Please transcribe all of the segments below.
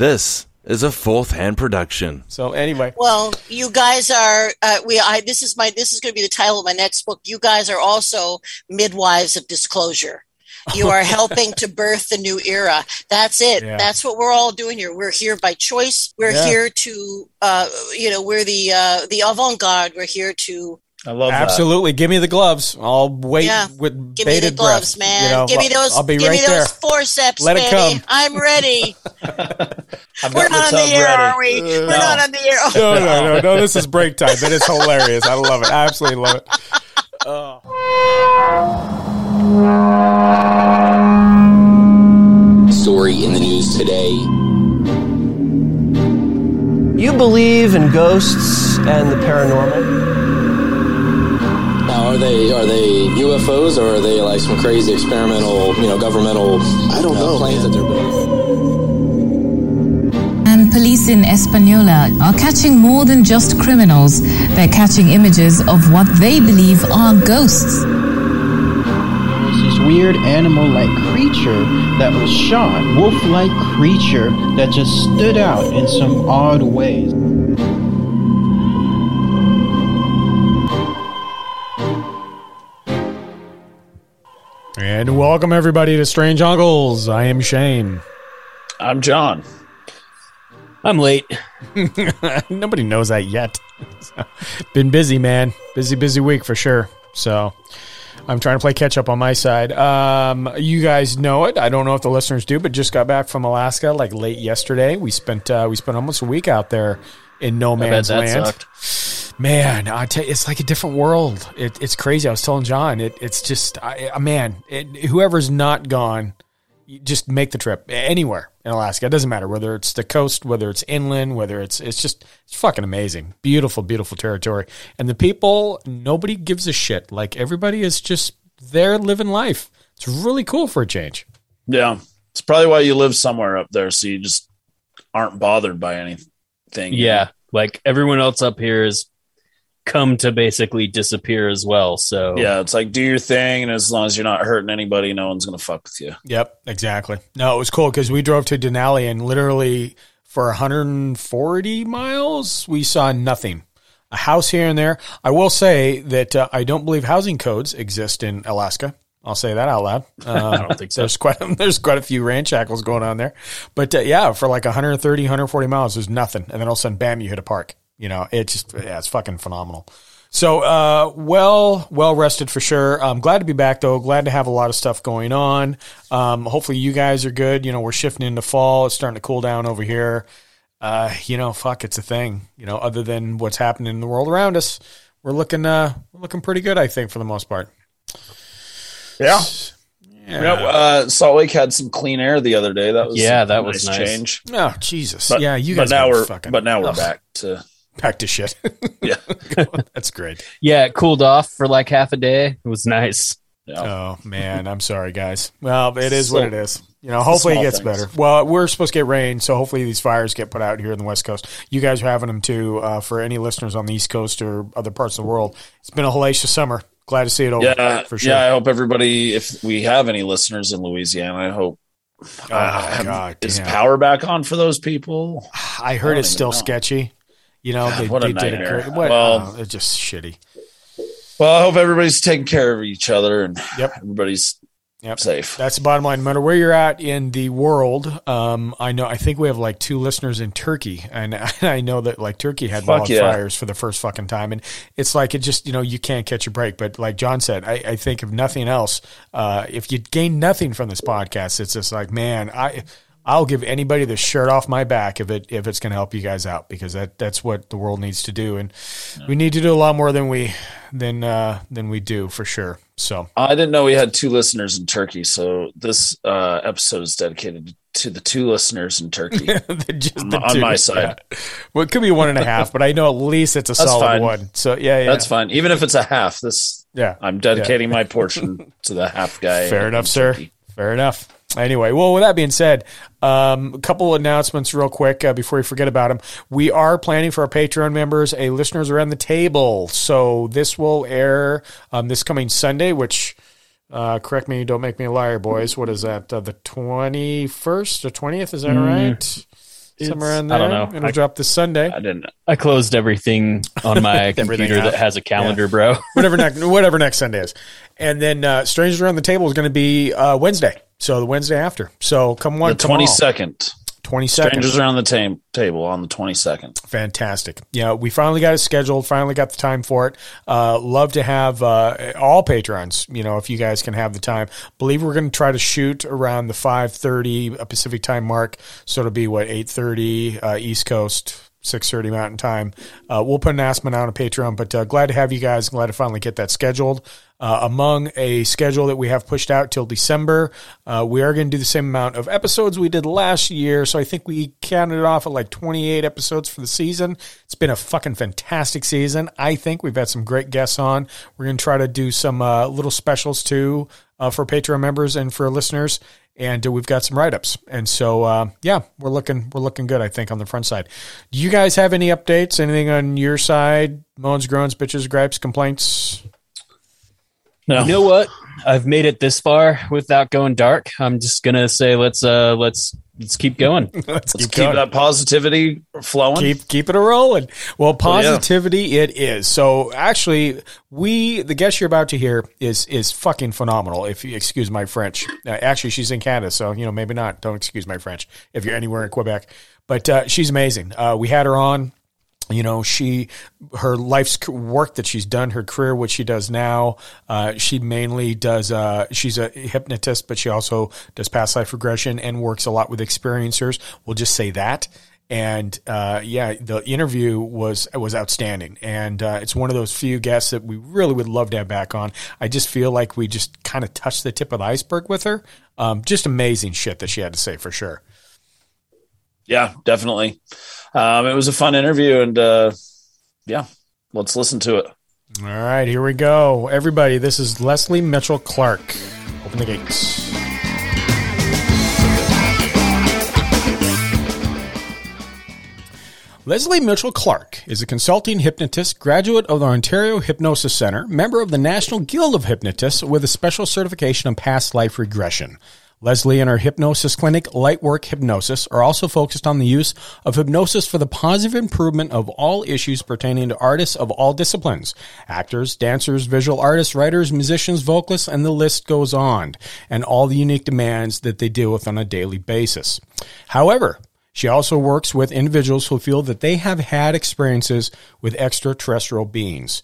This is a fourth-hand production. So anyway, well, you guys are this is going to be the title of my next book. You guys are also midwives of disclosure. You are helping to birth the new era. That's it. Yeah. That's what we're all doing here. We're here by choice. We're here to, we're the avant-garde. We're here to. I love absolutely. That. Give me the gloves. I'll wait with give bated breath. Give me the gloves, man. You know, give me those. I'll be give right me those there. Forceps, let it baby. Come. I'm ready. We're not on the air, ready. Are we? We're no. not on the air. No. This is break time. It is hilarious. I love it. I absolutely love it. Story in the news today. You believe in ghosts and the paranormal? Now, are they UFOs, or are they like some crazy experimental, governmental? I don't know planes that they're building. And police in Española are catching more than just criminals. They're catching images of what they believe are ghosts. Weird animal-like creature that was shot, wolf-like creature that just stood out in some odd ways. And welcome everybody to Strange Uncles. I am Shane. I'm John. I'm late. Nobody knows that yet. Been busy, man. Busy week for sure. So I'm trying to play catch up on my side. You guys know it. I don't know if the listeners do, but just got back from Alaska like late yesterday. We spent almost a week out there in no man's land. Sucked. Man, I tell you, it's like a different world. It's crazy. I was telling John, whoever's not gone, just make the trip anywhere in Alaska. It doesn't matter whether it's the coast, whether it's inland, whether it's fucking amazing. Beautiful, beautiful territory. And the people, nobody gives a shit. Like everybody is just there living life. It's really cool for a change. Yeah. It's probably why you live somewhere up there. So you just aren't bothered by anything. Yeah. Like everyone else up here is come to basically disappear as well. So yeah, it's like do your thing, and as long as you're not hurting anybody, no one's gonna fuck with you. Yep, exactly. No, it was cool because we drove to Denali, and literally for 140 miles we saw nothing. A house here and there. I will say that I don't believe housing codes exist in Alaska. I'll say that out loud. I don't think so. There's quite a few ranch shackles going on there, but for like 130, 140 miles there's nothing, and then all of a sudden, bam, you hit a park. It's fucking phenomenal. So, well rested for sure. I'm glad to be back though. Glad to have a lot of stuff going on. Hopefully you guys are good. We're shifting into fall. It's starting to cool down over here. It's a thing, other than what's happening in the world around us, we're looking pretty good, I think, for the most part. Yeah. Salt Lake had some clean air the other day. That was nice change. Oh, Jesus. But now we're back to shit. Yeah. That's great. Yeah. It cooled off for like half a day. It was nice. Yeah. Oh man. I'm sorry guys. Well, it is what it is. Hopefully it gets better. Well, we're supposed to get rain. So hopefully these fires get put out here in the West Coast. You guys are having them too. For any listeners on the East Coast or other parts of the world, it's been a hellacious summer. Glad to see it over for sure. Yeah, I hope everybody, if we have any listeners in Louisiana, I hope is power back on for those people. I heard it's still sketchy. They did it great. It's just shitty. Well, I hope everybody's taking care of each other and everybody's safe. That's the bottom line. No matter where you're at in the world, I think we have like 2 listeners in Turkey, and I know that like Turkey had wildfires for the first fucking time, and it's like it just you can't catch a break. But like John said, I think if nothing else, if you gain nothing from this podcast, it's just like, man, I'll give anybody the shirt off my back if it's going to help you guys out, because that's what the world needs to do, and we need to do a lot more than we do for sure. So I didn't know we had 2 listeners in Turkey, so this episode is dedicated to the 2 listeners in Turkey. On my side. Yeah. Well, it could be 1.5, but I know at least it's a solid one. So yeah, that's fine. Even if it's a half, I'm dedicating my portion to the half guy. Fair enough, sir. Turkey. Fair enough. Anyway, well, with that being said, a couple of announcements real quick before we forget about them. We are planning for our Patreon members a Listeners Around the Table. So this will air this coming Sunday, which, correct me, don't make me a liar, boys. What is that, the 21st or 20th? Is that right? somewhere in there. I don't know. It'll drop this Sunday. I closed everything on my computer that has a calendar, bro. whatever next Sunday is. And then Strangers Around the Table is going to be Wednesday. So the Wednesday after. So come one, the 22nd. 22nd. Strangers Around the Table on the 22nd. Fantastic. Yeah, we finally got it scheduled, finally got the time for it. Love to have all patrons, if you guys can have the time. Believe we're going to try to shoot around the 5:30 Pacific time mark, so it'll be, 8:30 East Coast, 6:30 Mountain time. We'll put an announcement out on Patreon, but glad to have you guys. Glad to finally get that scheduled. Among a schedule that we have pushed out till December, we are going to do the same amount of episodes we did last year. So I think we counted it off at 28 episodes for the season. It's been a fucking fantastic season. I think we've had some great guests on. We're going to try to do some little specials too for Patreon members and for listeners. And we've got some write-ups. And so, we're looking good, I think, on the front side. Do you guys have any updates? Anything on your side? Moans, groans, bitches, gripes, complaints? No. You know what? I've made it this far without going dark. I'm just going to say let's keep going. let's keep that positivity flowing. Keep it rolling. Well, positivity it is. So actually, the guest you're about to hear is fucking phenomenal. If you excuse my French, actually she's in Canada, so maybe not. Don't excuse my French if you're anywhere in Quebec. But she's amazing. We had her on. Her life's work that she's done, her career, what she does now, she mainly does, she's a hypnotist, but she also does past life regression and works a lot with experiencers. We'll just say that. And, the interview was outstanding. And, it's one of those few guests that we really would love to have back on. I just feel like we just kind of touched the tip of the iceberg with her. Just amazing shit that she had to say for sure. Yeah, definitely. It was a fun interview, and let's listen to it. All right, here we go. Everybody, this is Leslie Mitchell-Clark. Open the gates. Leslie Mitchell-Clark is a consulting hypnotist, graduate of the Ontario Hypnosis Center, member of the National Guild of Hypnotists with a special certification on past life regression. Leslie and her hypnosis clinic, Lightwork Hypnosis, are also focused on the use of hypnosis for the positive improvement of all issues pertaining to artists of all disciplines, actors, dancers, visual artists, writers, musicians, vocalists, and the list goes on, and all the unique demands that they deal with on a daily basis. However, she also works with individuals who feel that they have had experiences with extraterrestrial beings.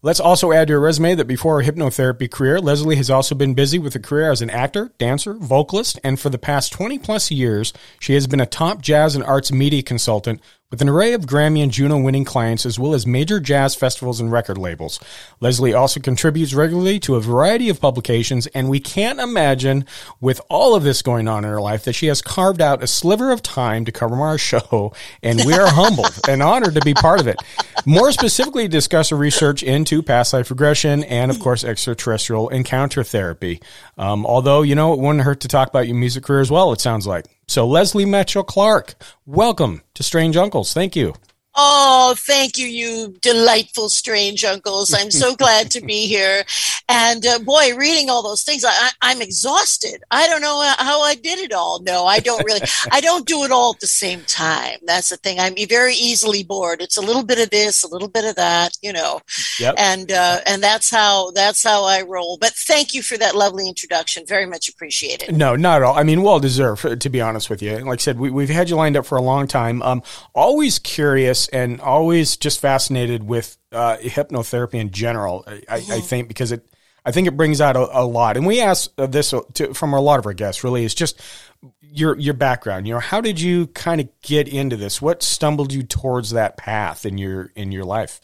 Let's also add to her resume that before her hypnotherapy career, Leslie has also been busy with a career as an actor, dancer, vocalist, and for the past 20-plus years, she has been a top jazz and arts media consultant with an array of Grammy and Juno-winning clients as well as major jazz festivals and record labels. Leslie also contributes regularly to a variety of publications, and we can't imagine with all of this going on in her life that she has carved out a sliver of time to cover our show, and we are humbled and honored to be part of it. More specifically, discuss her research into past life regression and, of course, extraterrestrial encounter therapy. Although, it wouldn't hurt to talk about your music career as well, it sounds like. So, Leslie Mitchell-Clark, welcome to Strange Uncles. Thank you. Oh, thank you, you delightful strange uncles. I'm so glad to be here. And boy, reading all those things, I'm exhausted. I don't know how I did it all. No, I don't really. I don't do it all at the same time. That's the thing. I'm very easily bored. It's a little bit of this, a little bit of that, Yep. And that's how I roll. But thank you for that lovely introduction. Very much appreciated. No, not at all. I mean, well deserved, to be honest with you. Like I said, we've had you lined up for a long time. Always curious and always just fascinated with hypnotherapy in general. I think because I think it brings out a lot. And we asked this from a lot of our guests. Really, is just your background. How did you kind of get into this? What stumbled you towards that path in your life?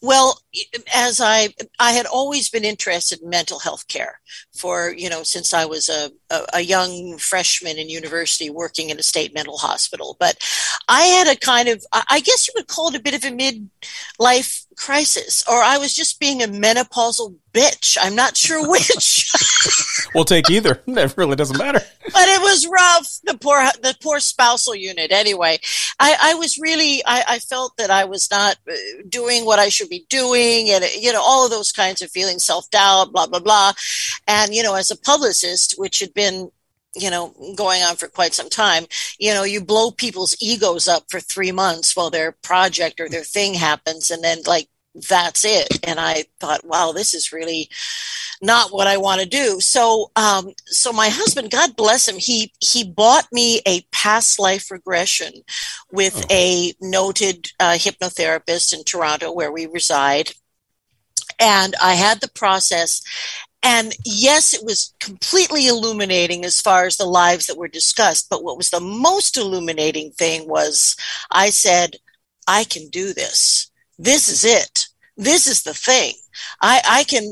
Well, as I had always been interested in mental health care for, since I was a young freshman in university working in a state mental hospital. But I had a kind of, I guess you would call it a bit of a midlife crisis, or I was just being a menopausal bitch. I'm not sure which. We'll take either. It really doesn't matter. But it was rough, the poor spousal unit. Anyway, I was really, I felt that I was not doing what I should be doing, and all of those kinds of feelings, self-doubt, blah, blah, blah. And, as a publicist, which had been you know, going on for quite some time, you know, you blow people's egos up for 3 months while their project or their thing happens. And then like, that's it. And I thought, wow, this is really not what I want to do. So, so my husband, God bless him, he bought me a past life regression with a noted hypnotherapist in Toronto where we reside. And I had the process. And yes, it was completely illuminating as far as the lives that were discussed. But what was the most illuminating thing was I said, I can do this. This is it. This is the thing. I can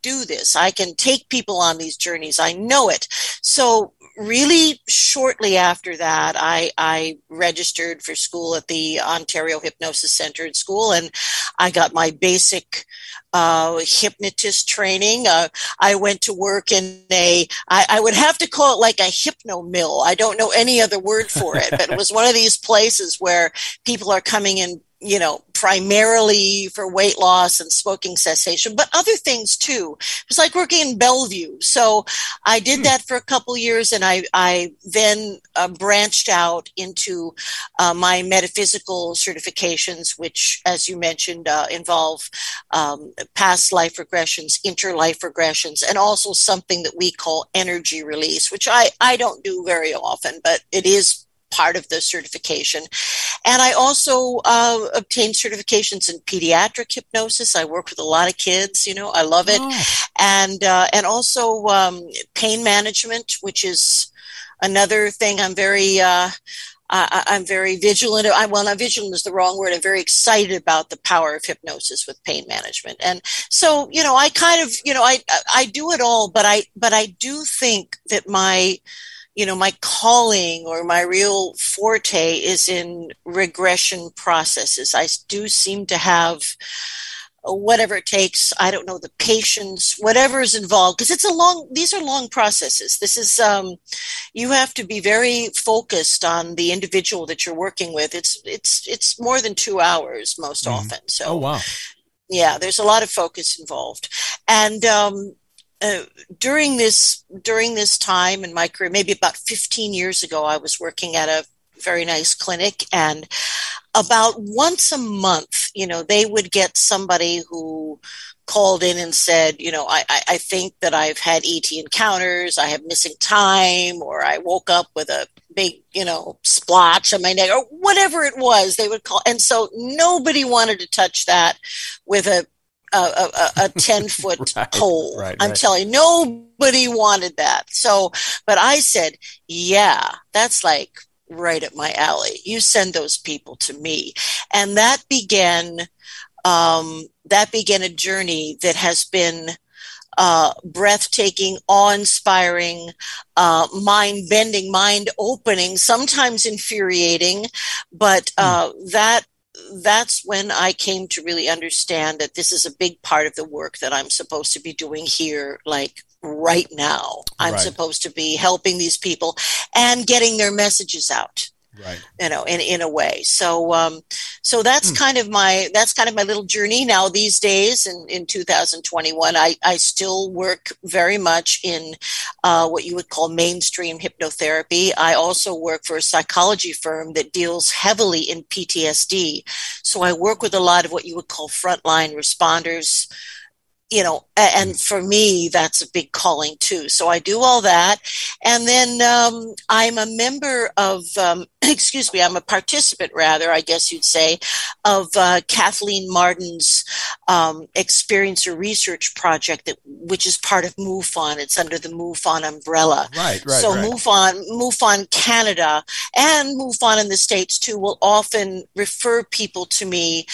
do this. I can take people on these journeys. I know it. So really shortly after that, I registered for school at the Ontario Hypnosis Center in school, and I got my basic hypnotist training. I went to work in I would have to call it like a hypno mill. I don't know any other word for it, but it was one of these places where people are coming in, you know, primarily for weight loss and smoking cessation, but other things too. It was like working in Bellevue. So I did that for a couple years, and I then branched out into my metaphysical certifications, which, as you mentioned, involve past life regressions, interlife regressions, and also something that we call energy release, which I don't do very often, but it is part of the certification. And I also obtained certifications in pediatric hypnosis. I work with a lot of kids, you know, I love it. And also pain management, which is another thing I'm very I'm very vigilant. Well, not vigilant is the wrong word. I'm very excited about the power of hypnosis with pain management. And so, you know, I kind of, you know, I do it all, but I do think that my calling or my real forte is in regression processes. I do seem to have whatever it takes. I don't know, the patience, whatever is involved, because these are long processes. This is, you have to be very focused on the individual that you're working with. It's more than 2 hours most often. So, oh, wow. Yeah, there's a lot of focus involved. And, during this time in my career, maybe about 15 years ago, I was working at a very nice clinic, and about once a month, you know, they would get somebody who called in and said, you know, I think that I've had ET encounters, I have missing time, or I woke up with a big, you know, splotch on my neck, or whatever it was they would call. And so nobody wanted to touch that with a 10-foot pole. Right, I'm telling you, nobody wanted that. So, but I said, yeah, that's like right up my alley. You send those people to me. And that began a journey that has been breathtaking, awe-inspiring, mind-bending, mind-opening, sometimes infuriating, but that's when I came to really understand that this is a big part of the work that I'm supposed to be doing here, like right now. I'm supposed to be helping these people and getting their messages out, right? You know, in a way. So, so that's kind of my little journey now these days. In 2021, I still work very much in what you would call mainstream hypnotherapy. I also work for a psychology firm that deals heavily in PTSD. So I work with a lot of what you would call frontline responders, you know, and for me, that's a big calling too. So I do all that. And then, I'm a member of, I'm a participant rather, I guess you'd say, of, Kathleen Martin's, experiencer research project which is part of MUFON. It's under the MUFON umbrella. Right. MUFON Canada and MUFON in the States too will often refer people to me,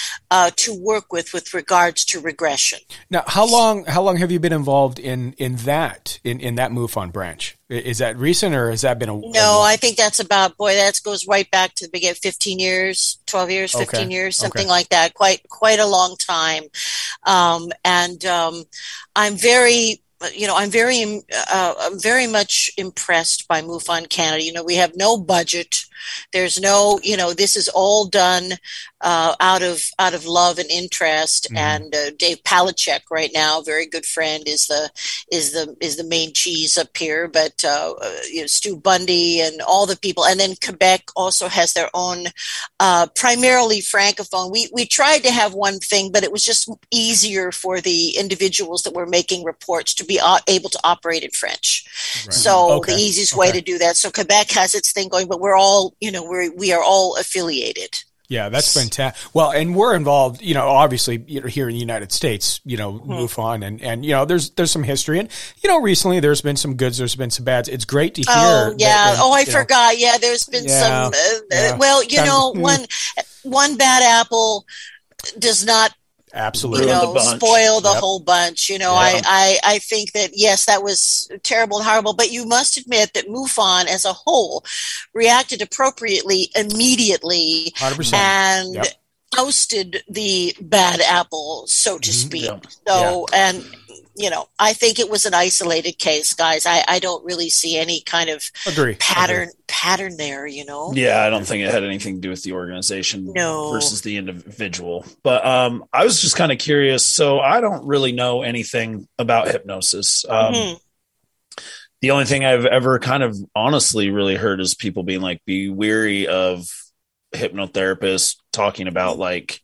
to work with regards to regression. Now, How long have you been involved in that MUFON branch? Is that recent, or has that been a? No, I think that's about, that goes right back to the beginning, 15 years, something like that. Quite a long time. I'm very much impressed by MUFON Canada. You know, we have no budget. There's no, you know, this is all done out of love and interest. Mm-hmm. And Dave Palacek right now, very good friend, is the main cheese up here. But Stu Bundy and all the people, and then Quebec also has their own primarily francophone. We tried to have one thing, but it was just easier for the individuals that were making reports to be able to operate in French. Right. So the easiest way to do that. So Quebec has its thing going, but we're all, we are all affiliated. Yeah, that's fantastic. Well, and we're involved, obviously, here in the United States, MUFON and there's some history, and recently there's been some goods, there's been some bads. It's great to hear. Oh yeah. That, I forgot. Yeah, there's been some. Well, one bad apple does not. Absolutely, spoil the whole bunch. I think that, yes, that was terrible and horrible, but you must admit that MUFON as a whole reacted appropriately immediately 100%. And ousted the bad apple, so to speak. Mm-hmm. Yeah. So, I think it was an isolated case, guys. I don't really see any kind of pattern there, Yeah, I don't think it had anything to do with the organization versus the individual. But I was just kind of curious. So I don't really know anything about hypnosis. The only thing I've ever kind of honestly really heard is people being like, be weary of hypnotherapists talking about like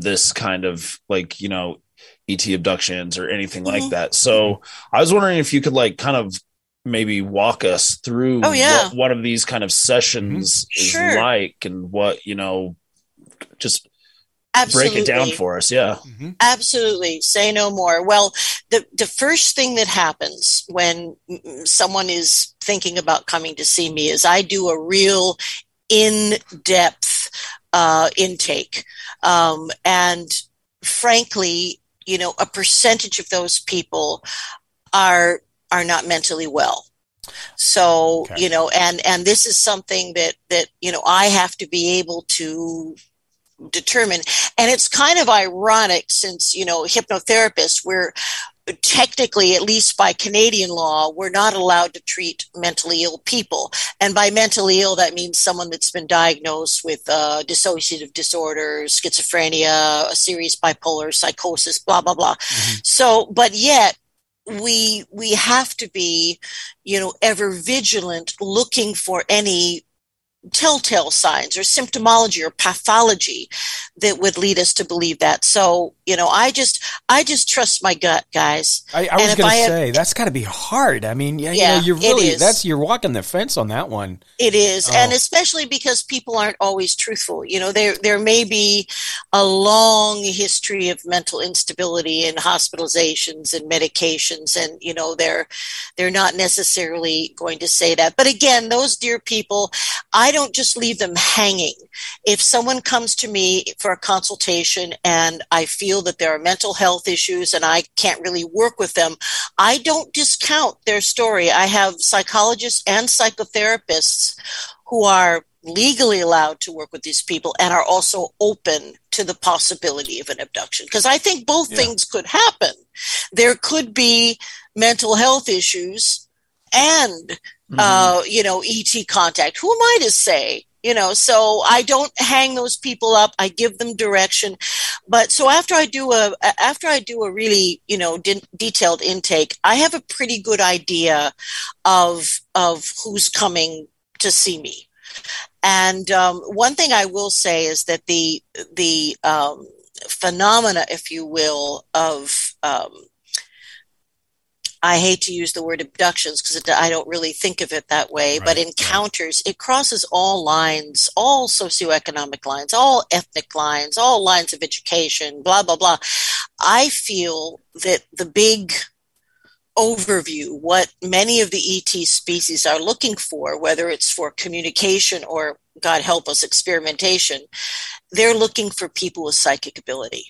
this kind of like, ET abductions or anything like that. So I was wondering if you could like kind of maybe walk us through what one of these kind of sessions is like, and what, just break it down for us. Yeah, absolutely. Say no more. Well, the first thing that happens when someone is thinking about coming to see me is I do a real in-depth intake. And frankly, a percentage of those people are not mentally well. So, and this is something that, I have to be able to determine. And it's kind of ironic since, hypnotherapists, we're technically, at least by Canadian law, we're not allowed to treat mentally ill people. And by mentally ill, that means someone that's been diagnosed with dissociative disorders, schizophrenia, a serious bipolar psychosis, blah, blah, blah. Mm-hmm. So, but yet we have to be, ever vigilant, looking for any telltale signs or symptomology or pathology that would lead us to believe that. So, I just trust my gut, guys. I was going to say, that's got to be hard. I mean, you're walking the fence on that one. It is. Oh. And especially because people aren't always truthful. There may be a long history of mental instability and hospitalizations and medications. And, they're not necessarily going to say that. But again, those dear people, I don't just leave them hanging. If someone comes to me for a consultation and I feel that there are mental health issues and I can't really work with them, I don't discount their story. I have psychologists and psychotherapists who are legally allowed to work with these people and are also open to the possibility of an abduction, because I think both things could happen. There could be mental health issues and ET contact. Who am I to say? So I don't hang those people up. I give them direction. But so after I do a really, detailed intake, I have a pretty good idea of who's coming to see me. And one thing I will say is that the phenomena, if you will, of I hate to use the word abductions because I don't really think of it that way, but encounters, it crosses all lines, all socioeconomic lines, all ethnic lines, all lines of education, blah, blah, blah. I feel that the big overview, what many of the ET species are looking for, whether it's for communication or, God help us, experimentation, they're looking for people with psychic ability.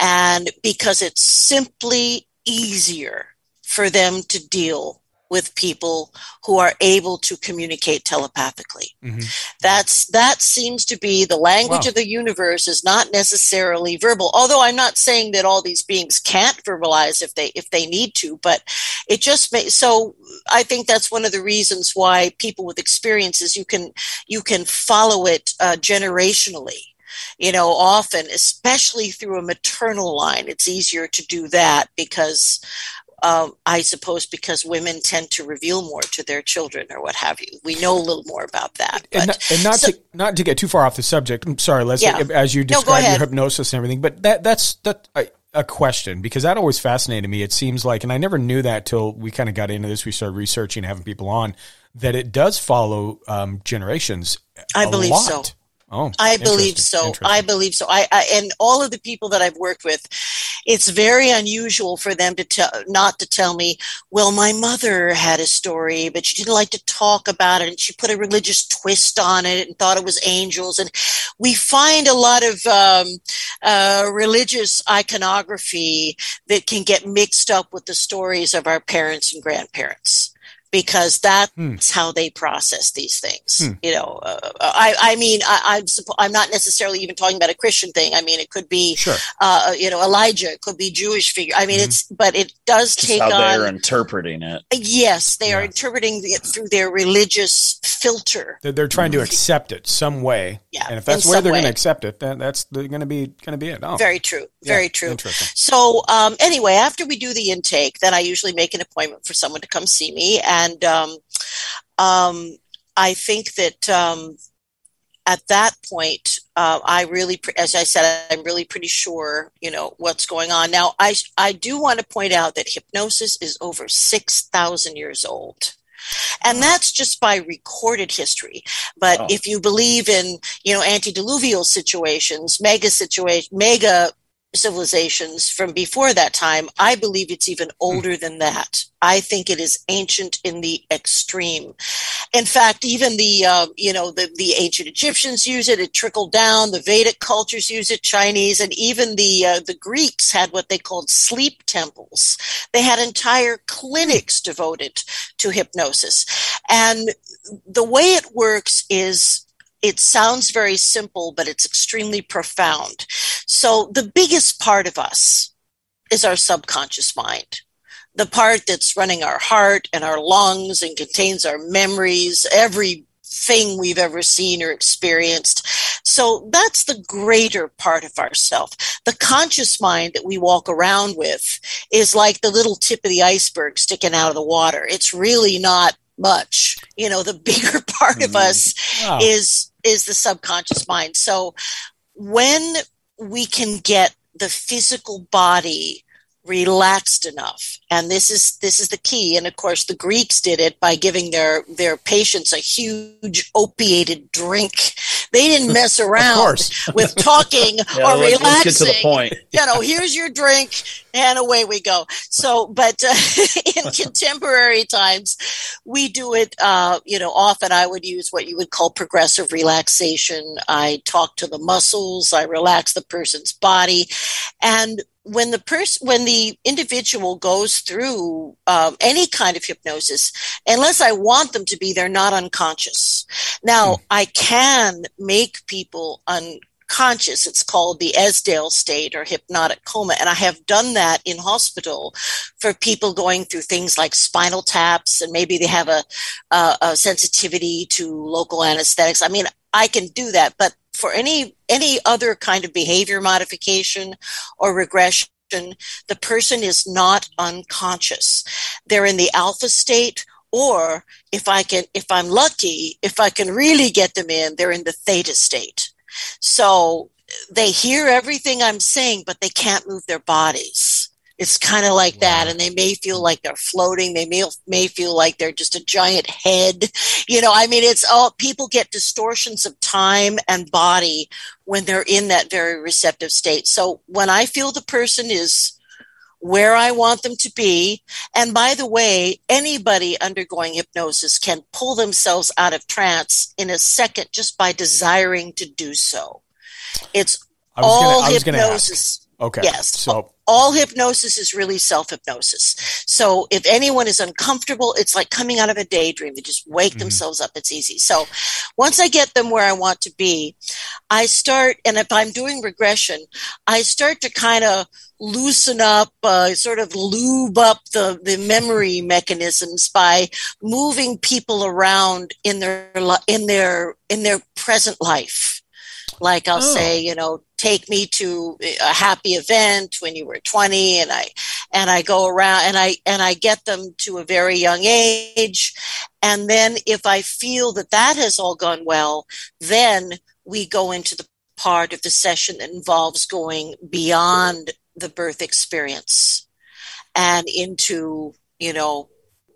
And because it's simply easier for them to deal with people who are able to communicate telepathically. Mm-hmm. That seems to be the language of the universe, is not necessarily verbal. Although I'm not saying that all these beings can't verbalize if they need to, but it just may. So I think that's one of the reasons why people with experiences, you can follow it generationally. you know, often, especially through a maternal line. It's easier to do that because, I suppose, because women tend to reveal more to their children or what have you. We know a little more about that. But, and not to get too far off the subject, I'm sorry, Leslie, as you describe your hypnosis and everything, but that's a question, because that always fascinated me. It seems like, and I never knew that till we kind of got into this, we started researching, having people on, that it does follow generations. I believe so. Oh, I believe so. I believe so. I and all of the people that I've worked with, it's very unusual for them to not to tell me, well, my mother had a story, but she didn't like to talk about it, and she put a religious twist on it and thought it was angels. And we find a lot of religious iconography that can get mixed up with the stories of our parents and grandparents, because that's how they process these things. You know, I'm not necessarily even talking about a Christian thing. I mean, it could be, you know, Elijah. It could be Jewish figure. I mean, but it does just take on how they're interpreting it. Yes, they are interpreting it through their religious filter. They're trying to accept it some way. Yeah, and if that's where they're going to accept it, then that's going to be it. Oh. Very true. Very true. Interesting. So anyway, after we do the intake, then I usually make an appointment for someone to come see me. And I think that at that point, I really, as I said, I'm really pretty sure, you know, what's going on. Now, I do want to point out that hypnosis is over 6,000 years old. And that's just by recorded history. But if you believe in, you know, antediluvial situations, mega civilizations from before that time, I believe it's even older than that. I think it is ancient in the extreme. In fact, even the ancient Egyptians use it. It trickled down. The Vedic cultures use it. Chinese, and even the Greeks had what they called sleep temples. They had entire clinics devoted to hypnosis. And the way it works is, it sounds very simple, but it's extremely profound. So the biggest part of us is our subconscious mind, the part that's running our heart and our lungs and contains our memories, everything we've ever seen or experienced. So that's the greater part of ourself. The conscious mind that we walk around with is like the little tip of the iceberg sticking out of the water. It's really not much. You know, the bigger part of us is the subconscious mind. So when we can get the physical body relaxed enough, and this is the key, and of course the Greeks did it by giving their patients a huge opiated drink. They didn't mess around with talking or relaxing. Let's get to the point. You know, here's your drink and away we go. So, but in contemporary times, we do it, you know, often I would use what you would call progressive relaxation. I talk to the muscles. I relax the person's body. And when the individual goes through any kind of hypnosis, unless I want them to be, they're not unconscious. Now, I can make people unconscious. It's called the Esdale state or hypnotic coma. And I have done that in hospital for people going through things like spinal taps, and maybe they have a sensitivity to local anesthetics. I mean, I can do that, but for any other kind of behavior modification or regression, the person is not unconscious. They're in the alpha state, or if I'm lucky, if I can really get them in, they're in the theta state. So they hear everything I'm saying, but they can't move their bodies. It's kind of like that, and they may feel like they're floating. They may feel like they're just a giant head. You know, I mean, it's all, people get distortions of time and body when they're in that very receptive state. So when I feel the person is where I want them to be, and by the way, anybody undergoing hypnosis can pull themselves out of trance in a second just by desiring to do so. It's all hypnosis. Okay. Yes. So all hypnosis is really self-hypnosis. So if anyone is uncomfortable, it's like coming out of a daydream. They just wake themselves up. It's easy. So once I get them where I want to be, I start, and if I'm doing regression, I start to kind of loosen up, sort of lube up the memory mechanisms by moving people around in their present life. Like I'll say, you know, take me to a happy event when you were 20, and I go around and I get them to a very young age. And then if I feel that has all gone well, then we go into the part of the session that involves going beyond the birth experience and into, you know,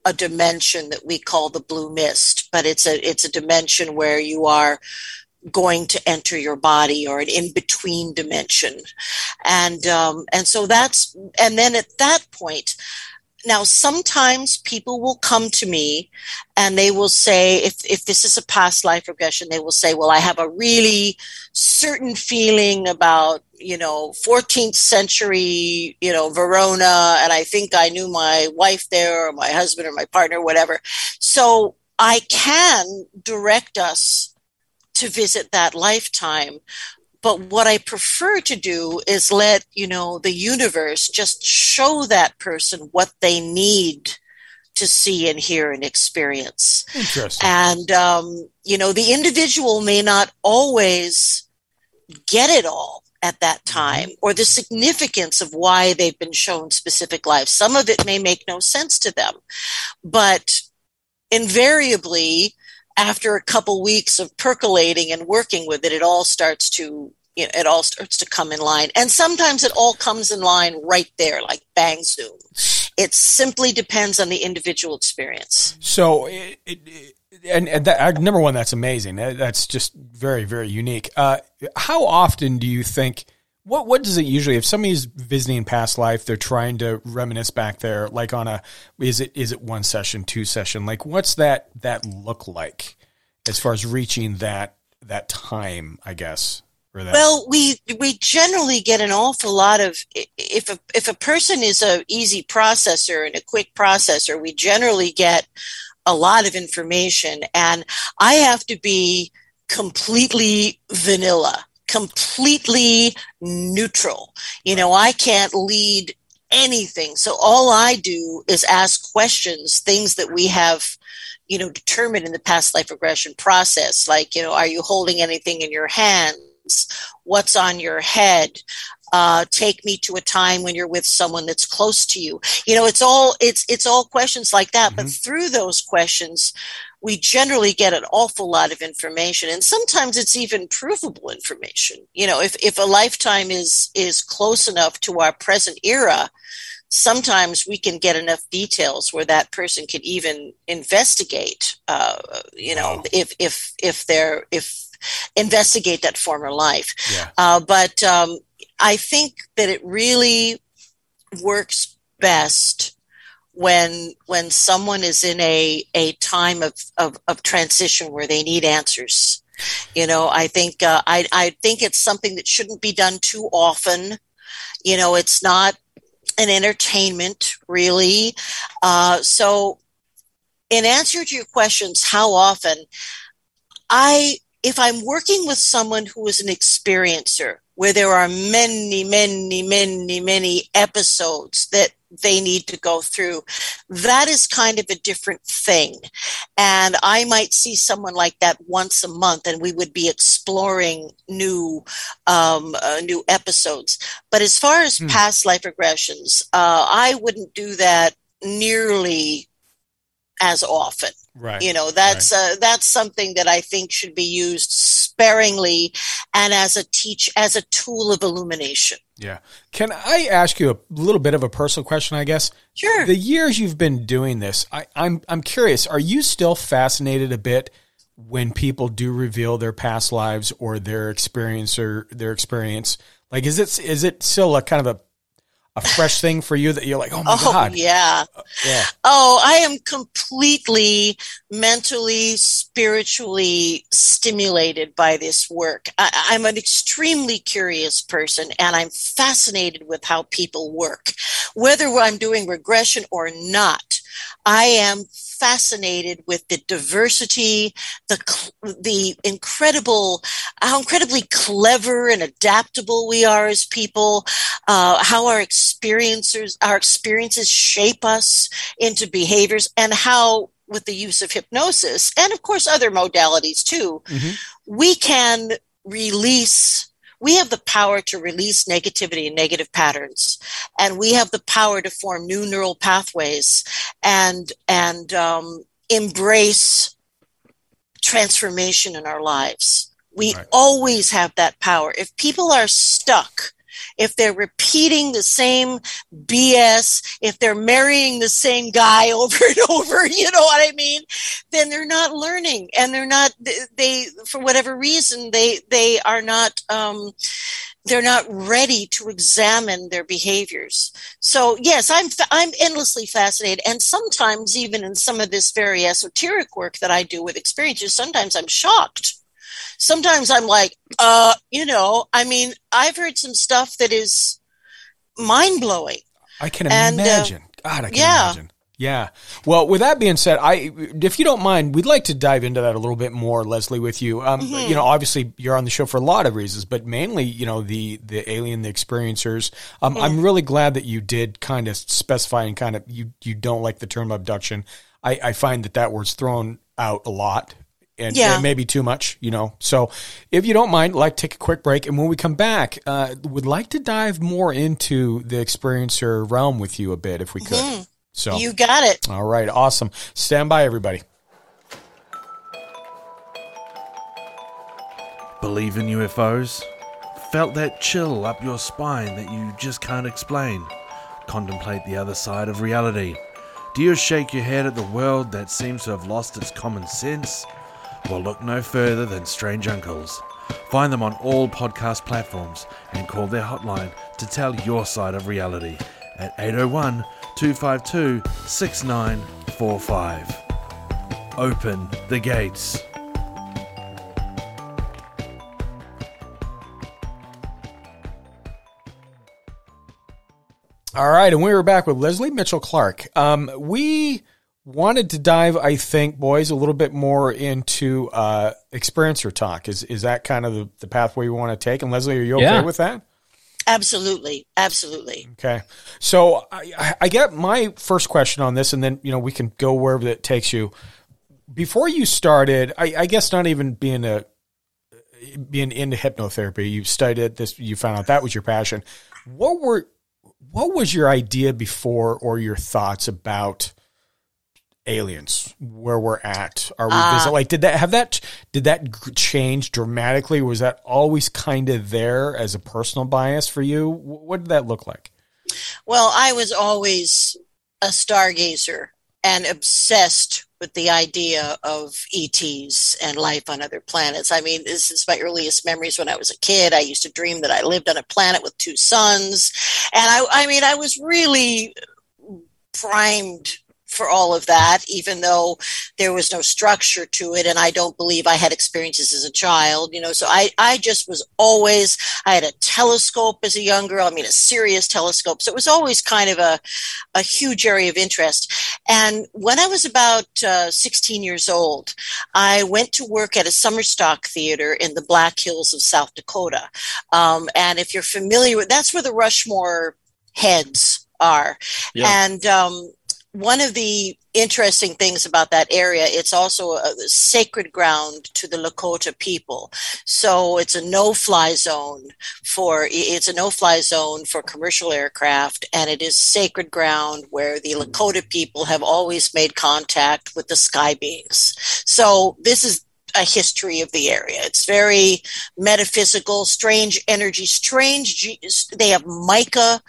a dimension that we call the blue mist, but it's a dimension where you are going to enter your body, or an in-between dimension. And so that's, and then at that point, now sometimes people will come to me and they will say, if this is a past life regression, they will say, well, I have a really certain feeling about, you know, 14th century, you know, Verona, and I think I knew my wife there, or my husband, or my partner, whatever. So I can direct us to visit that lifetime. But what I prefer to do is let, you know, the universe just show that person what they need to see and hear and experience. Interesting. And, you know, the individual may not always get it all at that time, or the significance of why they've been shown specific lives. Some of it may make no sense to them, but invariably, after a couple weeks of percolating and working with it, it all starts to come in line. And sometimes it all comes in line right there, like bang, zoom. It simply depends on the individual experience. So, and that, number one, that's amazing. That's just very, very unique. How often do you think? What does it usually, if somebody's visiting past life, they're trying to reminisce back there, like on a, is it one session, two session? Like what's that look like as far as reaching that time, I guess? Or that? Well, we generally get an awful lot of, if a person is a easy processor and a quick processor, we generally get a lot of information, and I have to be completely vanilla. Completely neutral. You know, I can't lead anything. So all I do is ask questions, things that we have, you know, determined in the past life regression process. Like, you know, are you holding anything in your hands? What's on your head? Take me to a time when you're with someone that's close to you. You know, it's all questions like that. Mm-hmm. But through those questions, we generally get an awful lot of information, and sometimes it's even provable information. You know, if a lifetime is close enough to our present era, sometimes we can get enough details where that person could even investigate. You know, investigate that former life. Yeah. But I think that it really works best when someone is in a time of transition where they need answers. You know, I think I think it's something that shouldn't be done too often. You know, it's not an entertainment, really. So in answer to your questions, how often, if I'm working with someone who is an experiencer, where there are many, many, many, many episodes that they need to go through, that is kind of a different thing. And I might see someone like that once a month, and we would be exploring new episodes. But as far as past life regressions, I wouldn't do that nearly as often. Right. You know, that's something that I think should be used sparingly and as a tool of illumination. Yeah. Can I ask you a little bit of a personal question, I guess? Sure. The years you've been doing this, I'm curious, are you still fascinated a bit when people do reveal their past lives or their experience? Like, is it still a kind of a fresh thing for you that you're like, oh my God. Yeah. Oh, I am completely mentally, spiritually stimulated by this work. I'm an extremely curious person, and I'm fascinated with how people work. Whether I'm doing regression or not, I am fascinated with the diversity, how incredibly clever and adaptable we are as people, how our experiences shape us into behaviors, and how with the use of hypnosis and of course other modalities too, we can release. We have the power to release negativity and negative patterns, and we have the power to form new neural pathways and embrace transformation in our lives. We Right. always have that power. If people are stuck, if they're repeating the same BS, if they're marrying the same guy over and over, you know what I mean? Then they're not learning, and they're not, they, for whatever reason, they are not, they're not ready to examine their behaviors. So yes, I'm endlessly fascinated. And sometimes even in some of this very esoteric work that I do with experiences, sometimes I'm shocked. Sometimes I'm like, I've heard some stuff that is mind-blowing. I can imagine. God, I can imagine. Yeah. Well, with that being said, if you don't mind, we'd like to dive into that a little bit more, Leslie, with you. Mm-hmm. You know, obviously you're on the show for a lot of reasons, but mainly, you know, the alien, the experiencers. Mm-hmm. I'm really glad that you did kind of specify and kind of, you don't like the term abduction. I find that word's thrown out a lot. And maybe too much, you know. So if you don't mind, take a quick break. And when we come back, would like to dive more into the experiencer realm with you a bit, if we could. Mm-hmm. So you got it. All right. Awesome. Stand by, everybody. Believe in UFOs? Felt that chill up your spine that you just can't explain? Contemplate the other side of reality? Do you shake your head at the world that seems to have lost its common sense? Well, look no further than Strange Uncles. Find them on all podcast platforms and call their hotline to tell your side of reality at 801-252-6945. Open the gates. All right, and we were back with Leslie Mitchell-Clark. We wanted to dive, I think, boys, a little bit more into experiencer talk. Is that kind of the pathway you want to take? And Leslie, are you okay with that? Absolutely. Absolutely. Okay. So I get my first question on this, and then, you know, we can go wherever that takes you. Before you started, I guess not even being into hypnotherapy, you studied this, you found out that was your passion. What was your idea before, or your thoughts about aliens, where we're at? Are we did that change dramatically? Was that always kind of there as a personal bias for you? What did that look like? Well, I was always a stargazer and obsessed with the idea of ETs and life on other planets. I mean, since my earliest memories when I was a kid, I used to dream that I lived on a planet with two suns. And I was really primed for all of that, even though there was no structure to it. And I don't believe I had experiences as a child, you know, so I just was always, I had a telescope as a young girl. I mean, a serious telescope. So it was always kind of a huge area of interest. And when I was about 16 years old, I went to work at a summer stock theater in the Black Hills of South Dakota. And if you're familiar with, that's where the Rushmore heads are. Yeah. And, one of the interesting things about that area, it's also a sacred ground to the Lakota people. So it's a no-fly zone for commercial aircraft, and it is sacred ground where the Lakota people have always made contact with the sky beings. So this is a history of the area. It's very metaphysical, strange energy, they have mica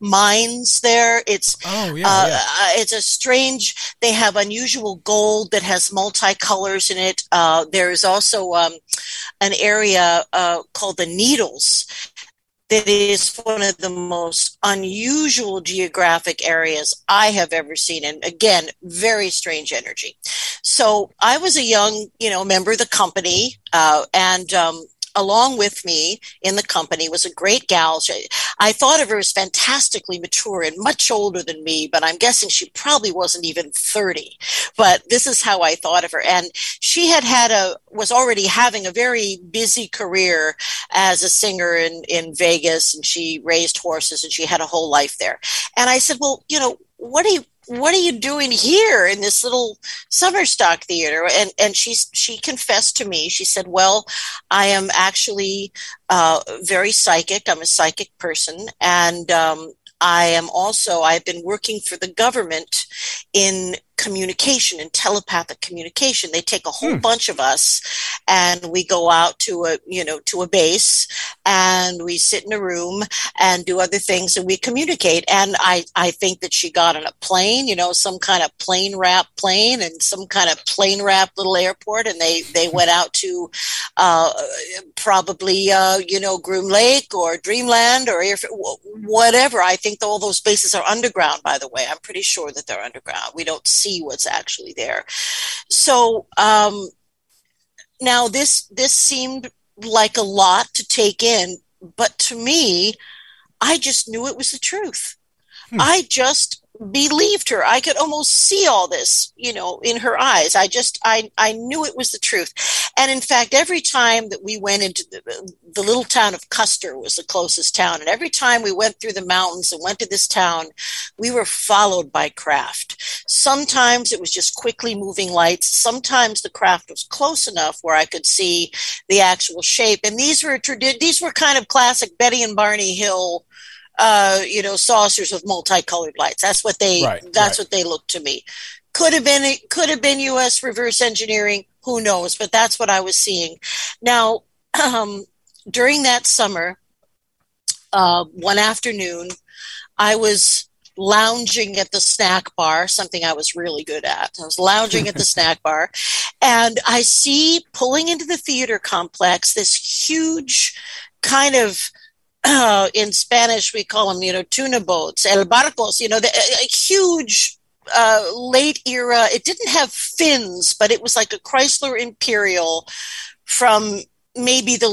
mines there. It's, it's a strange, they have unusual gold that has multicolors in it. There is also, an area, called the Needles. That is one of the most unusual geographic areas I have ever seen. And again, very strange energy. So I was a young, member of the company, and along with me in the company was a great gal. I thought of her as fantastically mature and much older than me, but I'm guessing she probably wasn't even 30. But this is how I thought of her. And she was already having a very busy career as a singer in Vegas, and she raised horses, and she had a whole life there. And I said, well, what do you, what are you doing here in this little Summerstock theater? And she confessed to me. She said, well, I am actually very psychic. I'm a psychic person. And I've been working for the government in communication and telepathic communication. They take a whole bunch of us and we go out to a base and we sit in a room and do other things and we communicate. And I think that she got on a plane, some kind of plane wrap plane and some kind of plane wrap little airport. And they went out to probably Groom Lake or Dreamland or whatever. I think all those bases are underground, by the way. I'm pretty sure that they're underground. We don't see what's actually there. So now this seemed like a lot to take in, but to me, I just knew it was the truth. I just believed her. I could almost see all this, in her eyes. I knew it was the truth. And in fact, every time that we went into the little town of Custer was the closest town. And every time we went through the mountains and went to this town, we were followed by craft. Sometimes it was just quickly moving lights. Sometimes the craft was close enough where I could see the actual shape. And these were kind of classic Betty and Barney Hill saucers with multicolored lights. That's what they what they looked to me. Could have been U.S. reverse engineering, who knows, but that's what I was seeing. Now, during that summer, one afternoon, I was lounging at the snack bar, something I was really good at. I was lounging at the snack bar, and I see pulling into the theater complex this huge kind of in Spanish, we call them, tuna boats, el barcos, a huge late era. It didn't have fins, but it was like a Chrysler Imperial from maybe the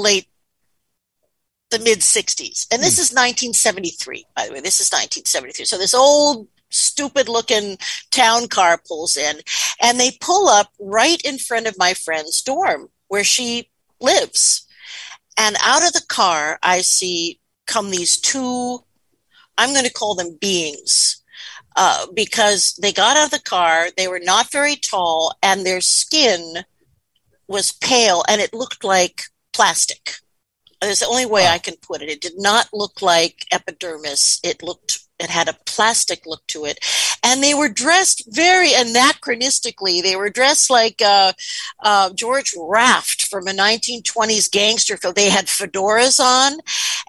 mid 60s. And this is 1973, by the way. This is 1973. So this old, stupid looking town car pulls in and they pull up right in front of my friend's dorm where she lives. And out of the car, I see come these two, I'm going to call them beings, because they got out of the car, they were not very tall, and their skin was pale, and it looked like plastic. That's the only way I can put it. It did not look like epidermis. It had a plastic look to it. And they were dressed very anachronistically. They were dressed like George Raft from a 1920s gangster film. They had fedoras on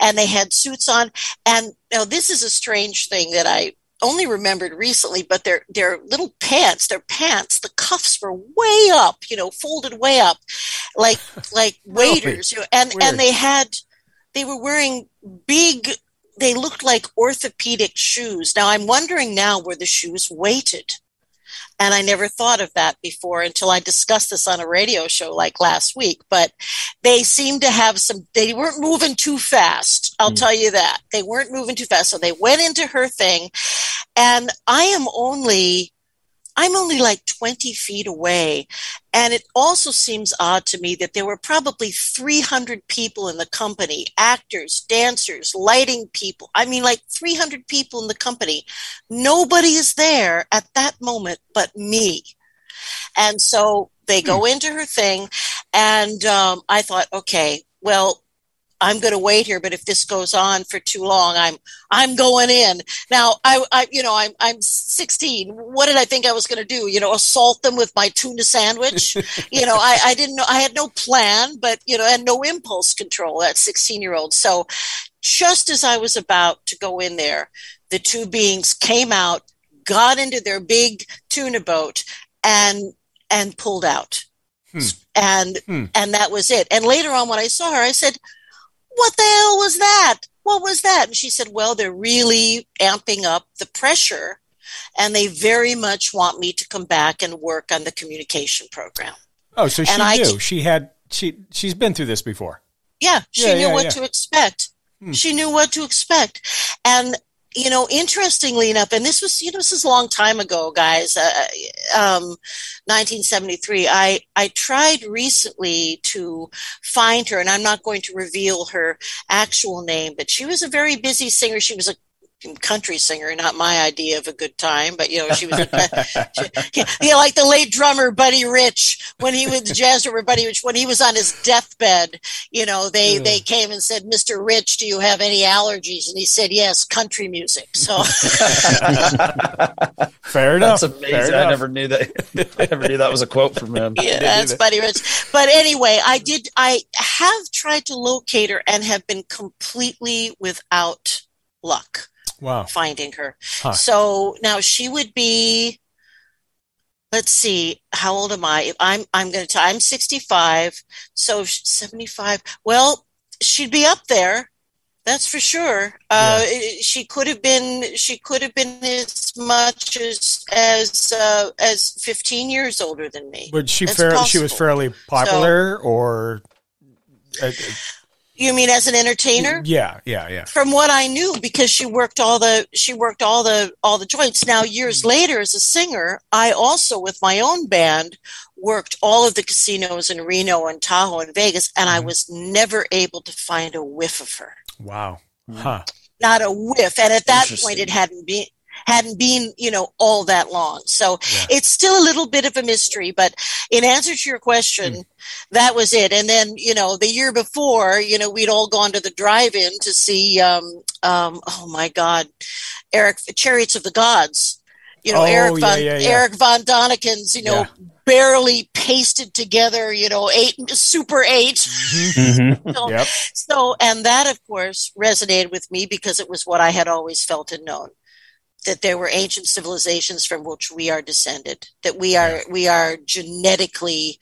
and they had suits on. And now this is a strange thing that I only remembered recently, but their little pants, the cuffs were way up, folded way up like waiters. And they were wearing big, they looked like orthopedic shoes. Now, I'm wondering now were the shoes weighted? And I never thought of that before until I discussed this on a radio show like last week. But they seemed to have they weren't moving too fast. I'll tell you that. They weren't moving too fast. So they went into her thing. And I'm only like 20 feet away. And it also seems odd to me that there were probably 300 people in the company, actors, dancers, lighting people. I mean, like 300 people in the company. Nobody is there at that moment but me. And so they go into her thing. And I thought, okay, well, I'm going to wait here, but if this goes on for too long, I'm going in. Now, I'm 16. What did I think I was going to do? Assault them with my tuna sandwich? I didn't know. I had no plan, but, and no impulse control at 16-year-old. So just as I was about to go in there, the two beings came out, got into their big tuna boat and pulled out. And that was it. And later on when I saw her, I said, what the hell was that? What was that? And she said, well, they're really amping up the pressure and they very much want me to come back and work on the communication program. Oh, so she knew. She's been through this before. Yeah, she knew what to expect. She knew what to expect. And, interestingly enough, and this was, this is a long time ago, guys, 1973, I tried recently to find her, and I'm not going to reveal her actual name, but she was a very busy singer. She was a country singer, not my idea of a good time, but, you know, she was you know, like the late drummer Buddy Rich, when he was the jazz drummer Buddy Rich, when he was on his deathbed, you know, they came and said, "Mr. Rich, do you have any allergies?" And he said, "Yes, country music." So fair enough. That's amazing. Fair enough. I never knew that was a quote from him. Yeah, that's Buddy Rich. But anyway, I have tried to locate her and have been completely without luck. Wow. Finding her. Huh. So now she would be, let's see, how old am I? I'm 65. So 75. Well, she'd be up there. That's for sure. Yeah. She could have been as much as 15 years older than me. But she was fairly popular, so, or. You mean as an entertainer? Yeah. From what I knew, because she worked all the joints. Now, years later, as a singer, I also, with my own band, worked all of the casinos in Reno and Tahoe and Vegas, and I was never able to find a whiff of her. Wow. Huh. Not a whiff. And at that point, it hadn't been, you know, all that long. So It's still a little bit of a mystery, but in answer to your question, that was it. And then, you know, the year before, you know, we'd all gone to the drive-in to see, oh my God, Eric, Chariots of the Gods, you know, Eric Von Daniken's, you know, barely pasted together, you know, Super 8. Mm-hmm. So, and that of course resonated with me because it was what I had always felt and known. That there were ancient civilizations from which we are descended, that we are genetically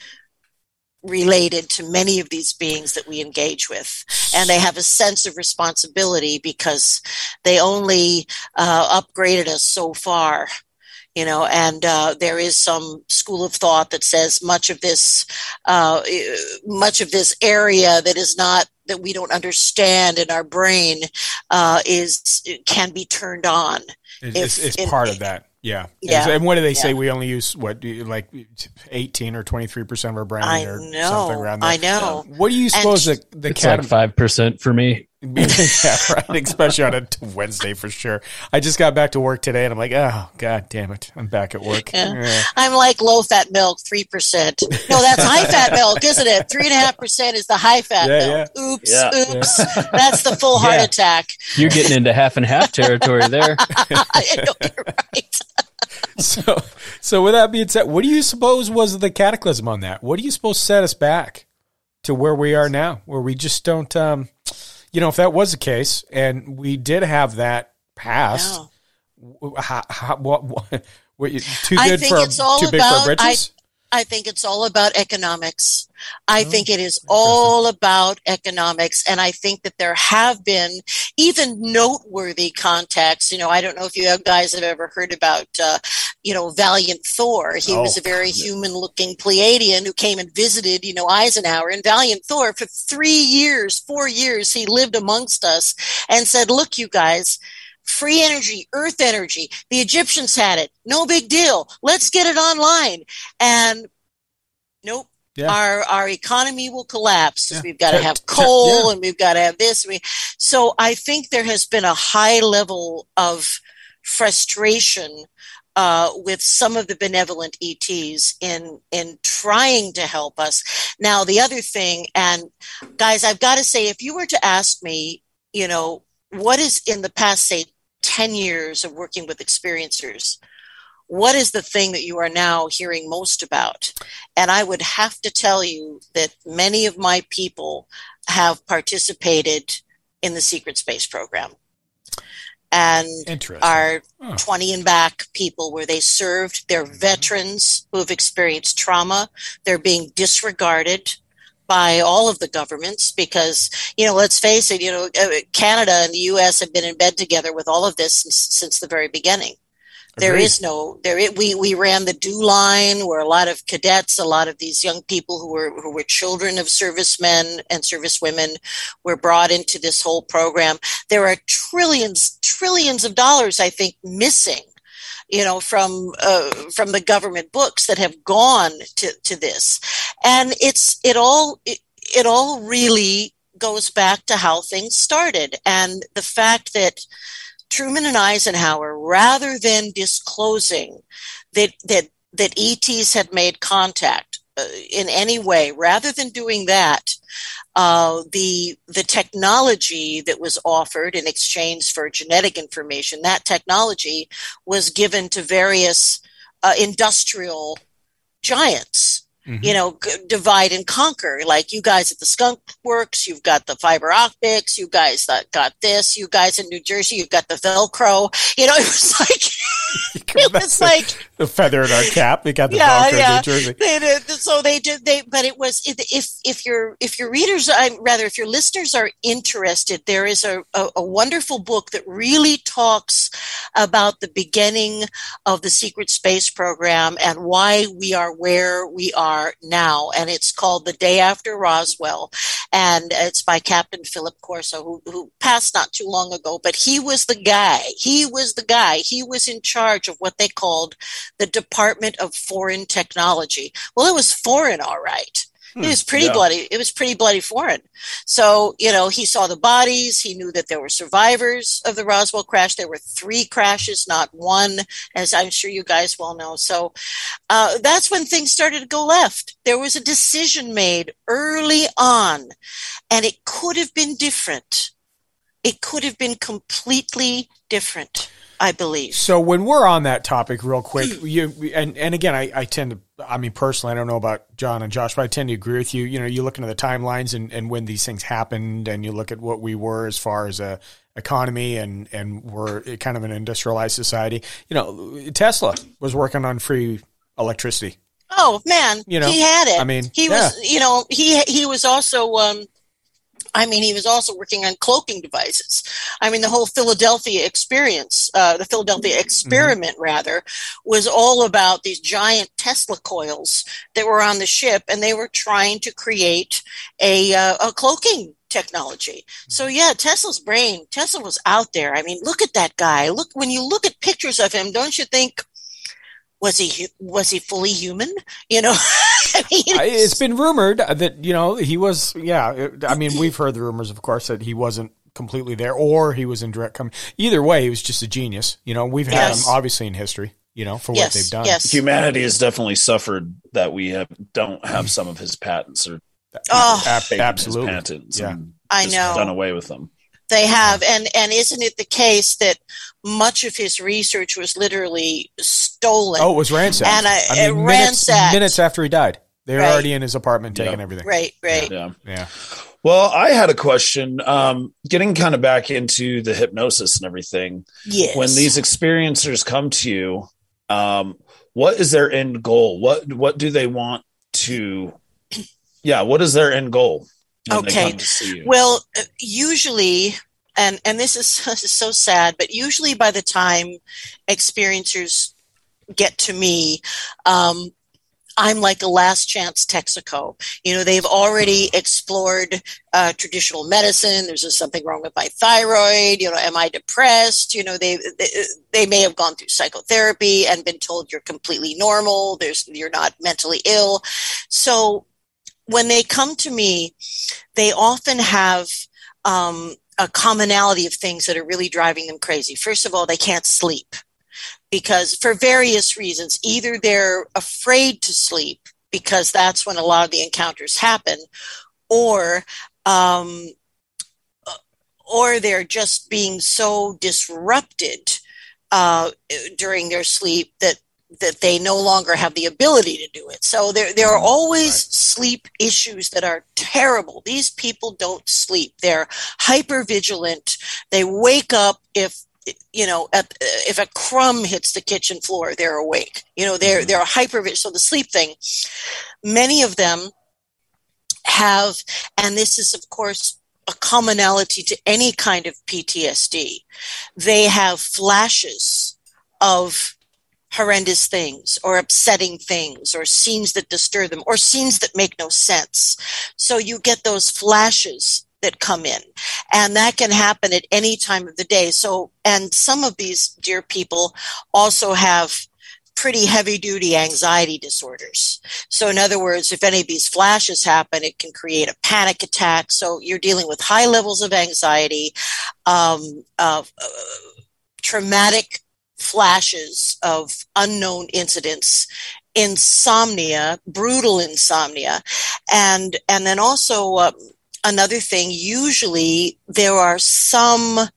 related to many of these beings that we engage with. And they have a sense of responsibility because they only upgraded us so far, you know, and there is some school of thought that says much of this area that we don't understand in our brain can be turned on. It's part of that. Yeah. And what do they say? We only use, what, like 18 or 23% of our brain or something around that. I know. What do you suppose the cat? It's like 5% for me. Yeah, right. Especially on a Wednesday for sure. I just got back to work today and I'm like, oh, God damn it. I'm back at work. Yeah. I'm like low fat milk, 3%. No, that's high fat milk, isn't it? 3.5% is the high fat milk. Yeah. Oops. Yeah. That's the full heart attack. You're getting into half and half territory there. I know, you're right. So with that being said, what do you suppose was the cataclysm on that? What do you suppose set us back to where we are now, where we just don't, you know, if that was the case, and we did have that past, too big for our britches? I think it's all about economics. I think it is all about economics. And I think that there have been even noteworthy contacts. You know, I don't know if you guys have ever heard about, you know, Valiant Thor. He was a very human-looking Pleiadian who came and visited, you know, Eisenhower. And Valiant Thor, for 4 years, he lived amongst us and said, "Look, you guys, free energy, earth energy. The Egyptians had it. No big deal. Let's get it online." And nope. Yeah. Our economy will collapse because we've got to have coal and we've got to have this. So I think there has been a high level of frustration with some of the benevolent ETs in trying to help us. Now, the other thing, and guys, I've got to say, if you were to ask me, you know, what is in the past, say, 10 years of working with experiencers, what is the thing that you are now hearing most about? And I would have to tell you that many of my people have participated in the Secret Space Program and are 20 and back people where they served. They're veterans who have experienced trauma. They're being disregarded by all of the governments because, you know, let's face it, you know, Canada and the U.S. have been in bed together with all of this since the very beginning. Agreed. We ran the DEW line where a lot of cadets, a lot of these young people who were children of servicemen and servicewomen were brought into this whole program. There are trillions of dollars, I think, missing, you know, from the government books that have gone to this. And it all really goes back to how things started. And the fact that Truman and Eisenhower, rather than disclosing that ETs had made contact in any way, rather than doing that, the technology that was offered in exchange for genetic information, that technology was given to various industrial giants. Mm-hmm. You know, divide and conquer. Like you guys at the skunk works, you've got the fiber optics, you guys that got this, you guys in New Jersey, you've got the Velcro. You know, it was like, it was like the feather in our cap. We got the Velcro in New Jersey. But it was, if your listeners are interested, there is a wonderful book that really talks about the beginning of the Secret Space Program and why we are where we are now, and it's called The Day After Roswell, and it's by Captain Philip Corso, who passed not too long ago, but he was the guy. He was in charge of what they called the Department of Foreign Technology. Well, it was foreign, all right. It was pretty bloody foreign. So, you know, he saw the bodies. He knew that there were survivors of the Roswell crash. There were 3 crashes, not 1, as I'm sure you guys well know. So that's when things started to go left. There was a decision made early on, and it could have been different. It could have been completely different, I believe. So when we're on that topic real quick, I tend to, personally, I don't know about John and Josh, but I tend to agree with you. You know, you look into the timelines and when these things happened, and you look at what we were as far as a economy, and we're kind of an industrialized society. You know, Tesla was working on free electricity. Oh man, you know, he had it. I mean, he was, you know, he was also, he was also working on cloaking devices. I mean, the whole Philadelphia experience, the Philadelphia experiment, mm-hmm. rather, was all about these giant Tesla coils that were on the ship, and they were trying to create a cloaking technology. So yeah, Tesla was out there. I mean, look at that guy. Look, when you look at pictures of him, don't you think, was he fully human? You know, I mean, it's been rumored that, you know, he was, we've heard the rumors, of course, that he wasn't completely there, or he was in direct either way, he was just a genius. You know, we've had him obviously in history, you know, for what they've done. Yes. Humanity has definitely suffered that we don't have some of his patents or absolutely his patents. Yeah. I know. Done away with them. They have, and isn't it the case that much of his research was literally stolen? Oh, it was ransacked. And minutes after he died. They were already in his apartment taking everything. Right. Yeah. Well, I had a question, getting kind of back into the hypnosis and everything. Yes. When these experiencers come to you, what is their end goal? What do they want to – what is their end goal? Okay. Well, usually, and this is so sad, but usually by the time experiencers get to me, I'm like a last chance Texaco. You know, they've already explored traditional medicine. There's something wrong with my thyroid. You know, am I depressed? You know, they may have gone through psychotherapy and been told you're completely normal. You're not mentally ill. So when they come to me, they often have a commonality of things that are really driving them crazy. First of all, they can't sleep because for various reasons, either they're afraid to sleep because that's when a lot of the encounters happen, or they're just being so disrupted during their sleep that they no longer have the ability to do it. So there are always sleep issues that are terrible. These people don't sleep. They're hypervigilant. They wake up if a crumb hits the kitchen floor, they're awake. You know, they're hypervigilant. So the sleep thing, many of them have, and this is of course a commonality to any kind of PTSD, they have flashes of horrendous things or upsetting things or scenes that disturb them or scenes that make no sense. So you get those flashes that come in, and that can happen at any time of the day. So, and some of these dear people also have pretty heavy duty anxiety disorders. So in other words, if any of these flashes happen, it can create a panic attack. So you're dealing with high levels of anxiety, traumatic flashes of unknown incidents, insomnia, brutal insomnia, and then also another thing, usually there are some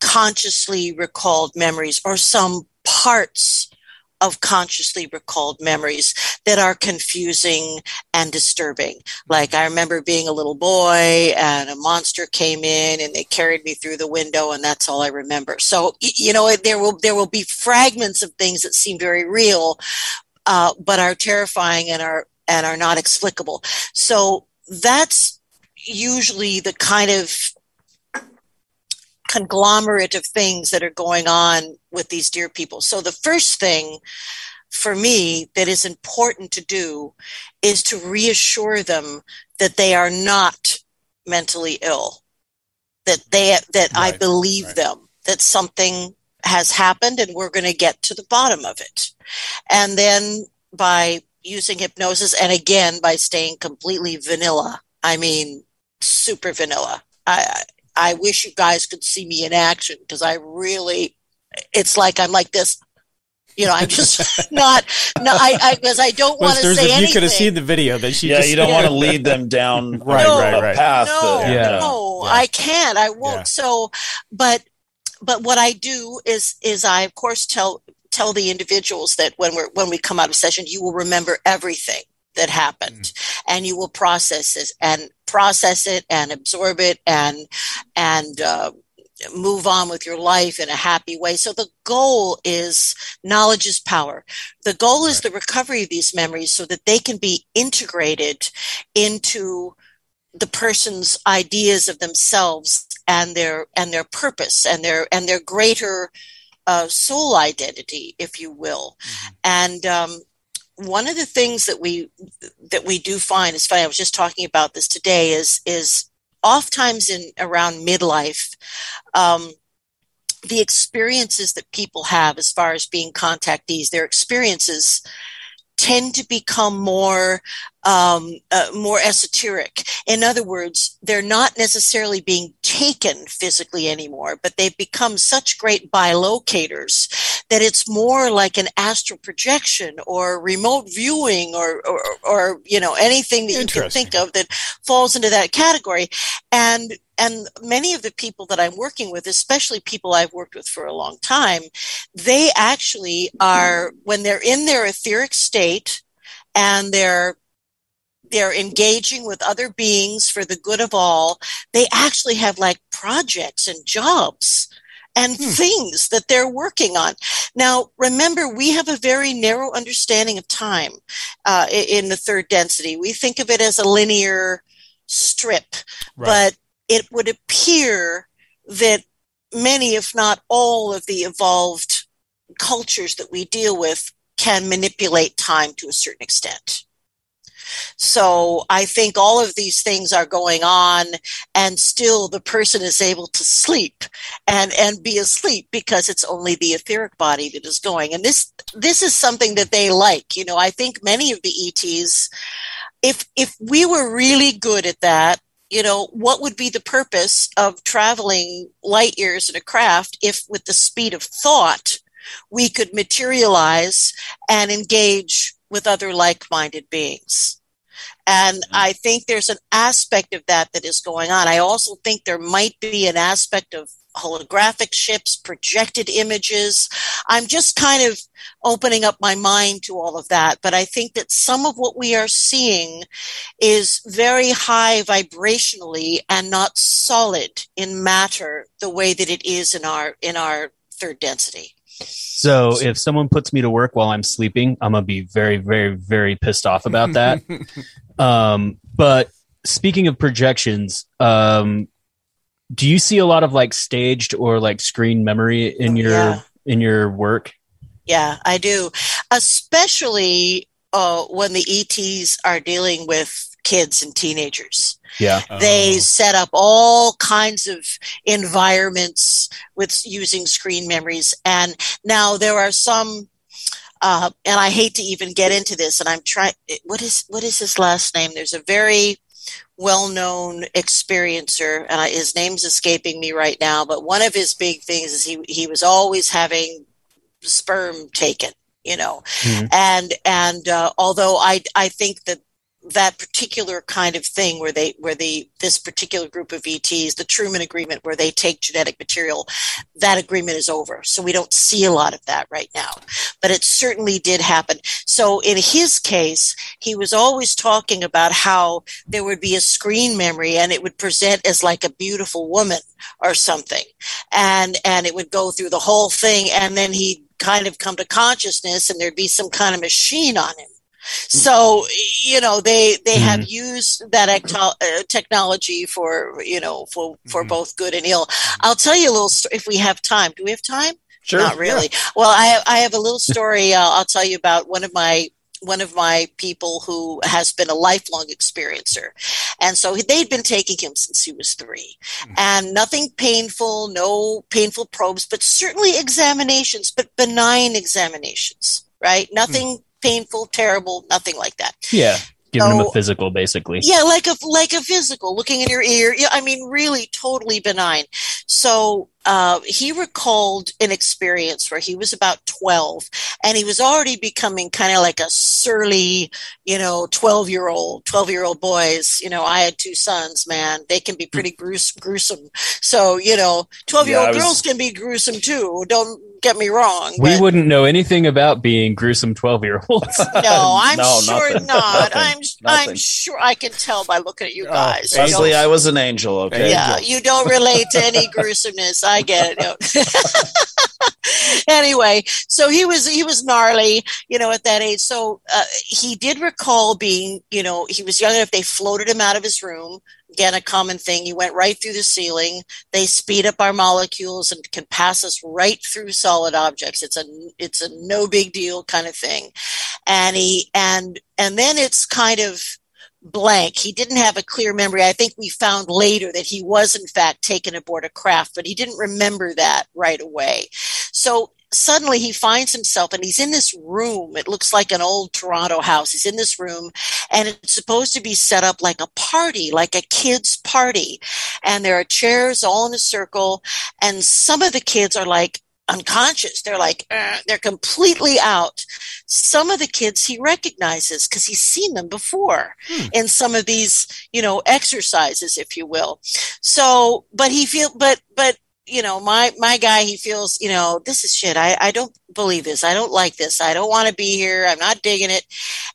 consciously recalled memories or some parts of consciously recalled memories that are confusing and disturbing. Like, I remember being a little boy and a monster came in and they carried me through the window, and that's all I remember. So, you know, there will be fragments of things that seem very real, but are terrifying and are not explicable. So that's usually the kind of conglomerate of things that are going on with these dear people. So the first thing for me that is important to do is to reassure them that they are not mentally ill, that I believe them, that something has happened and we're going to get to the bottom of it. And then by using hypnosis, and again, by staying completely vanilla, I mean, super vanilla. I wish you guys could see me in action, because it's like I'm like this, you know, I'm just because I don't want to say anything. You could have seen the video that she just, you don't want to lead them down right path. No, I can't, I won't. Yeah. So, but what I do is I of course tell the individuals that when we come out of session, you will remember everything that happened, and you will process it and absorb it and move on with your life in a happy way. So the goal is knowledge is power. The goal is the recovery of these memories so that they can be integrated into the person's ideas of themselves and their purpose and their greater soul identity, if you will. And, one of the things that we do find is funny. I was just talking about this today. Is oftentimes in around midlife, the experiences that people have as far as being contactees, their experiences tend to become more esoteric. In other words, they're not necessarily being taken physically anymore, but they've become such great bilocators that it's more like an astral projection or remote viewing or you know, anything that you can think of that falls into that category. And many of the people that I'm working with, especially people I've worked with for a long time, they actually are, when they're in their etheric state and they're engaging with other beings for the good of all, they actually have like projects and jobs and things that they're working on. Now, remember, we have a very narrow understanding of time in the third density. We think of it as a linear strip, but it would appear that many, if not all, of the evolved cultures that we deal with can manipulate time to a certain extent. So I think all of these things are going on, and still the person is able to sleep and be asleep because it's only the etheric body that is going. And this is something that they like. You know, I think many of the ETs, if we were really good at that, you know, what would be the purpose of traveling light years in a craft if with the speed of thought we could materialize and engage with other like-minded beings? And I think there's an aspect of that that is going on. I also think there might be an aspect of holographic ships, projected images. I'm just kind of opening up my mind to all of that. But I think that some of what we are seeing is very high vibrationally and not solid in matter the way that it is in our third density. So if someone puts me to work while I'm sleeping, I'm going to be very, very, very pissed off about that. But speaking of projections, do you see a lot of like staged or like screen memory in your work? Yeah, I do. Especially when the ETs are dealing with kids and teenagers. Yeah. They set up all kinds of environments with using screen memories. And now there are some, and I hate to even get into this, and I'm trying, what is his last name? There's a very well-known experiencer. His name's escaping me right now, but one of his big things is he was always having sperm taken, you know. Mm-hmm. And although I think that particular kind of thing where this particular group of ETs, the Truman Agreement, where they take genetic material, that agreement is over. So we don't see a lot of that right now, but it certainly did happen. So in his case, he was always talking about how there would be a screen memory and it would present as like a beautiful woman or something. And it would go through the whole thing. And then he'd kind of come to consciousness and there'd be some kind of machine on him. So, you know, they mm-hmm. have used that technology for mm-hmm. both good and ill. I'll tell you a little story if we have time. Do we have time? Sure. Not really. Yeah. Well, I have a little story I'll tell you about one of my people who has been a lifelong experiencer. And so they'd been taking him since he was 3. Mm-hmm. And nothing painful, no painful probes, but certainly examinations, but benign examinations, right? Nothing mm-hmm. painful, terrible, nothing like that. Yeah, giving him a physical, basically. Yeah, like a physical, looking in your ear. Yeah, I mean, really totally benign. So he recalled an experience where he was about 12, and he was already becoming kind of like a surly, you know, 12-year-old boys. You know, I had 2 sons, man. They can be pretty gruesome. So, you know, 12-year-old girls can be gruesome, too. Don't get me wrong. We wouldn't know anything about being gruesome 12-year-olds. No, I'm sure nothing, not. I'm sure I can tell by looking at you guys. Leslie, I was an angel, okay? Yeah, you don't relate to any gruesomeness. I get it. Anyway, so he was gnarly, you know, at that age. So he did recall being, you know, he was young enough. They floated him out of his room. Again, a common thing. He went right through the ceiling. They speed up our molecules and can pass us right through solid objects. It's a no big deal kind of thing. And then it's kind of blank. He didn't have a clear memory. I think we found later that he was in fact taken aboard a craft, but he didn't remember that right away. So suddenly he finds himself and he's in this room. It looks like an old Toronto house. He's in this room and it's supposed to be set up like a party, like a kid's party. And there are chairs all in a circle. And some of the kids are like unconscious. They're like, they're completely out. Some of the kids he recognizes because he's seen them before in some of these, you know, exercises, if you will. So, but you know, my guy, he feels, you know, this is shit. I don't believe this. I don't like this. I don't want to be here. I'm not digging it.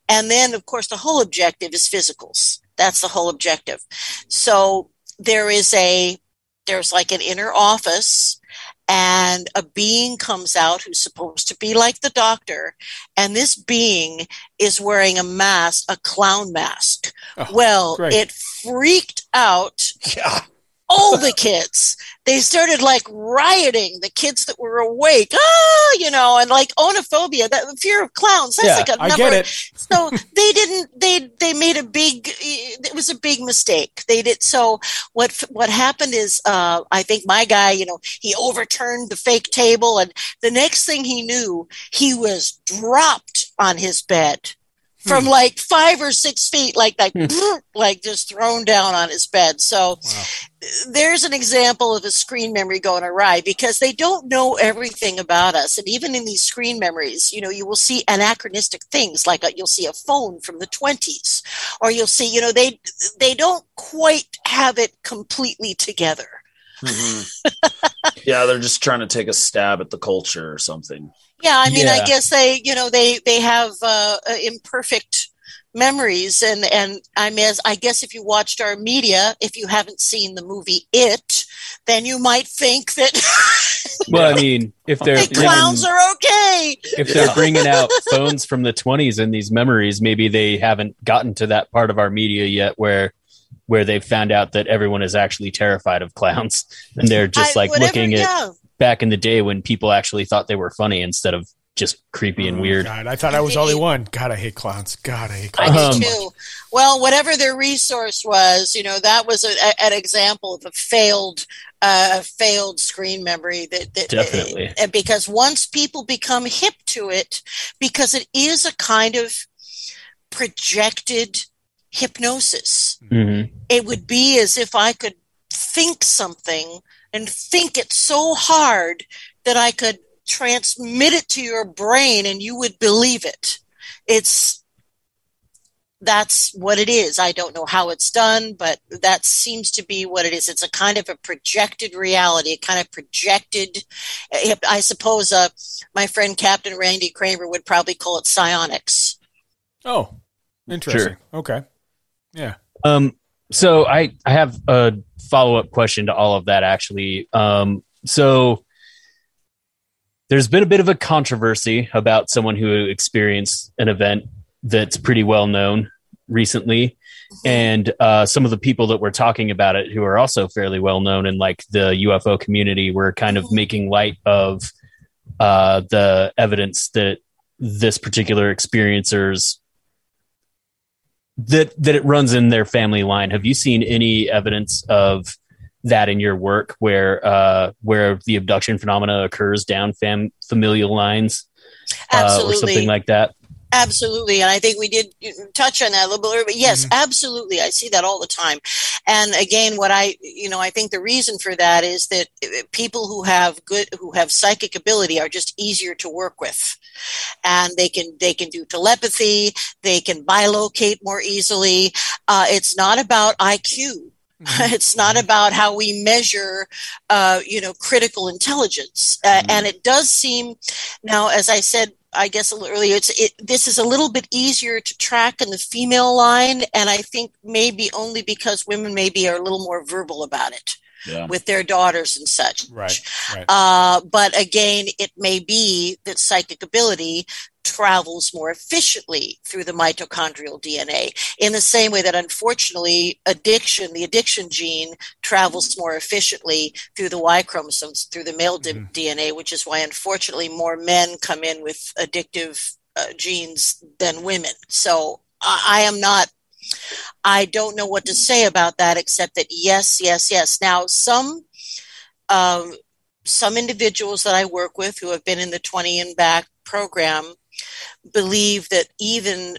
And then, of course, the whole objective is physicals. That's the whole objective. So there's like an inner office and a being comes out who's supposed to be like the doctor. And this being is wearing a mask, a clown mask. Oh, well, great. It freaked out. Yeah. All the kids, they started like rioting, the kids that were awake, you know, and like onophobia, that fear of clowns. That's like a number. I get it. So they made it was a big mistake. They did. So what happened is, I think my guy, you know, he overturned the fake table and the next thing he knew, he was dropped on his bed. From like 5 or 6 feet, like just thrown down on his bed. So there's an example of a screen memory going awry because they don't know everything about us. And even in these screen memories, you know, you will see anachronistic things like you'll see a phone from the 1920s or you'll see, you know, they don't quite have it completely together. Mm-hmm. Yeah, they're just trying to take a stab at the culture or something. Yeah, I mean, yeah. I guess they have imperfect memories, and I guess if you watched our media, if you haven't seen the movie It, then you might think that. Well, I mean, if they're clowns are okay. If they're bringing out phones from the 1920s in these memories, maybe they haven't gotten to that part of our media yet where they've found out that everyone is actually terrified of clowns and they're just looking at back in the day when people actually thought they were funny instead of just creepy and weird. God, I thought I was the only one. God, I hate clowns. I do too. Well, whatever their resource was, you know, that was an example of a failed screen memory that definitely. Because once people become hip to it, because it is a kind of projected hypnosis. Mm-hmm. It would be as if I could think something and think it so hard that I could transmit it to your brain and you would believe it. That's what it is. I don't know how it's done, but that seems to be what it is. It's a kind of a projected reality, a kind of projected, I suppose my friend Captain Randy Kramer would probably call it psionics. Oh, interesting. Sure. Okay. Yeah. So I have a follow-up question to all of that, actually. So there's been a bit of a controversy about someone who experienced an event that's pretty well known recently. And some of the people that were talking about it, who are also fairly well known in like the UFO community, were kind of making light of the evidence that this particular experiencer's, that it runs in their family line. Have you seen any evidence of that in your work where the abduction phenomena occurs down familial lines? Absolutely. Or something like that? Absolutely. And I think we did touch on that a little bit earlier, but yes, mm-hmm. Absolutely. I see that all the time. And again, what I think the reason for that is that people who have psychic ability are just easier to work with, and they can do telepathy. They can bilocate more easily. It's not about IQ. It's not about how we measure, critical intelligence. And it does seem now, as I said, I guess a little earlier, this is a little bit easier to track in the female line. And I think maybe only because women maybe are a little more verbal about it with their daughters and such. Right. But again, it may be that psychic ability travels more efficiently through the mitochondrial DNA in the same way that, unfortunately, the addiction gene travels more efficiently through the Y chromosomes, through the male DNA, which is why, unfortunately, more men come in with addictive genes than women. So I don't know what to say about that, except that yes. Now, some individuals that I work with who have been in the 20 and back program believe that even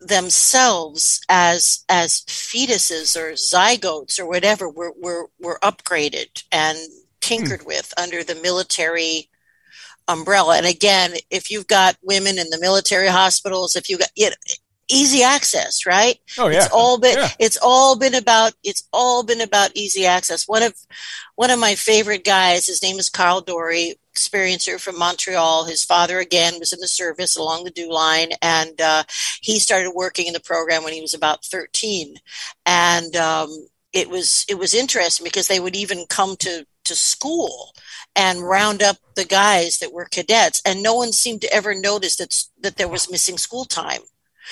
themselves as fetuses or zygotes or whatever were upgraded and tinkered with under the military umbrella. And again, if you've got women in the military hospitals, if you got easy access, right? Oh yeah. It's all been about easy access. One of my favorite guys, his name is Carl Dory, experiencer from Montreal. His father again was in the service along the DEW line, and he started working in the program when he was about 13. And it was interesting because they would even come to school and round up the guys that were cadets, and no one seemed to ever notice that there was missing school time.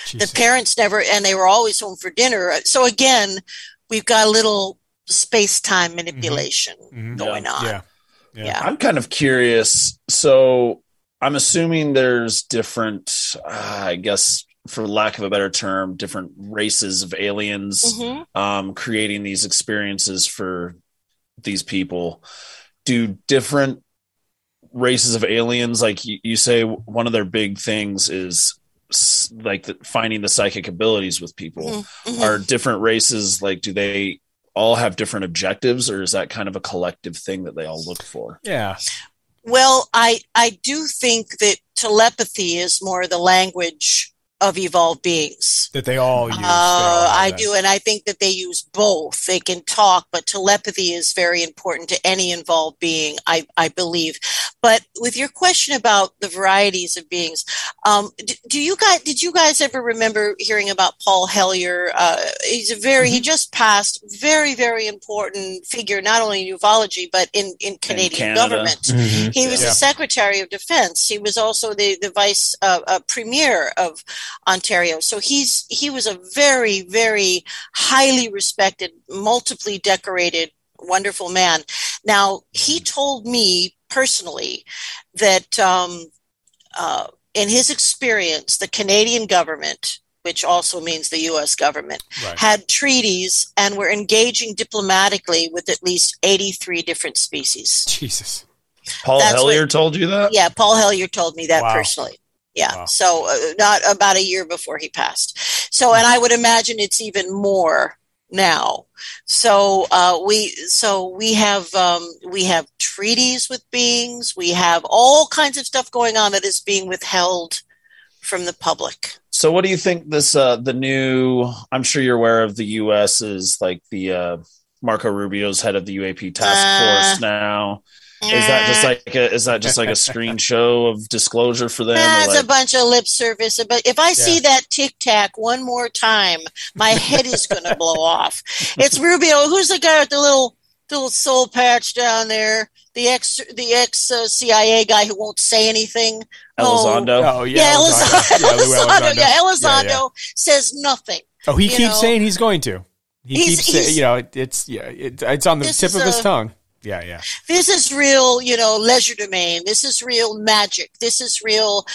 Jesus. The parents never, and they were always home for dinner. So again, we've got a little space-time manipulation going on. Yeah. I'm kind of curious. So I'm assuming there's different, I guess, for lack of a better term, different races of aliens creating these experiences for these people. Do different races of aliens, like you say, one of their big things is like finding the psychic abilities with people. Are different races, like, do they all have different objectives, or is that kind of a collective thing that they all look for? Yeah. Well, I do think that telepathy is more the language of evolved beings that they all use. And I think that they use both. They can talk, but telepathy is very important to any involved being, I believe. But with your question about the varieties of beings, did you guys ever remember hearing about Paul Hellyer? He's he just passed, very, very important figure, not only in ufology, but in Canadian government. He was the Secretary of Defense. He was also the Vice Premier of Ontario. So he was a very, very highly respected, multiply decorated, wonderful man. Now, he told me personally that in his experience, the Canadian government, which also means the U.S. government, had treaties and were engaging diplomatically with at least 83 different species. Jesus. Paul Hellyer told you that? Yeah, Paul Hellyer told me that personally. Yeah. Wow. So not about a year before he passed. So, and I would imagine it's even more now. So we have treaties with beings. We have all kinds of stuff going on that is being withheld from the public. So what do you think this the new, I'm sure you're aware of the U.S. is like the Marco Rubio's head of the UAP task force now. Is that just like a screen show of disclosure for them? That's a bunch of lip service. But if I see that Tic Tac one more time, my head is going to blow off. It's Rubio. Who's the guy with the little soul patch down there? The ex CIA guy who won't say anything. Elizondo. Elizondo. Yeah, Elizondo says nothing. Oh, he keeps saying he's going to. He keeps saying, it's on the tip of his tongue. Yeah, yeah. This is real, leisure domain. This is real magic. This is real,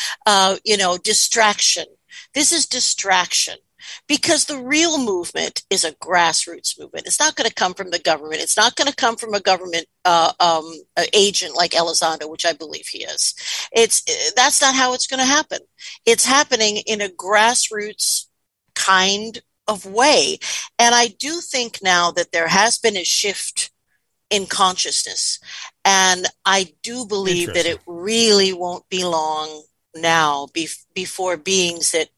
distraction. This is distraction because the real movement is a grassroots movement. It's not going to come from the government. It's not going to come from a government agent like Elizondo, which I believe he is. That's not how it's going to happen. It's happening in a grassroots kind of way. And I do think now that there has been a shift in consciousness. And I do believe that it really won't be long now before beings that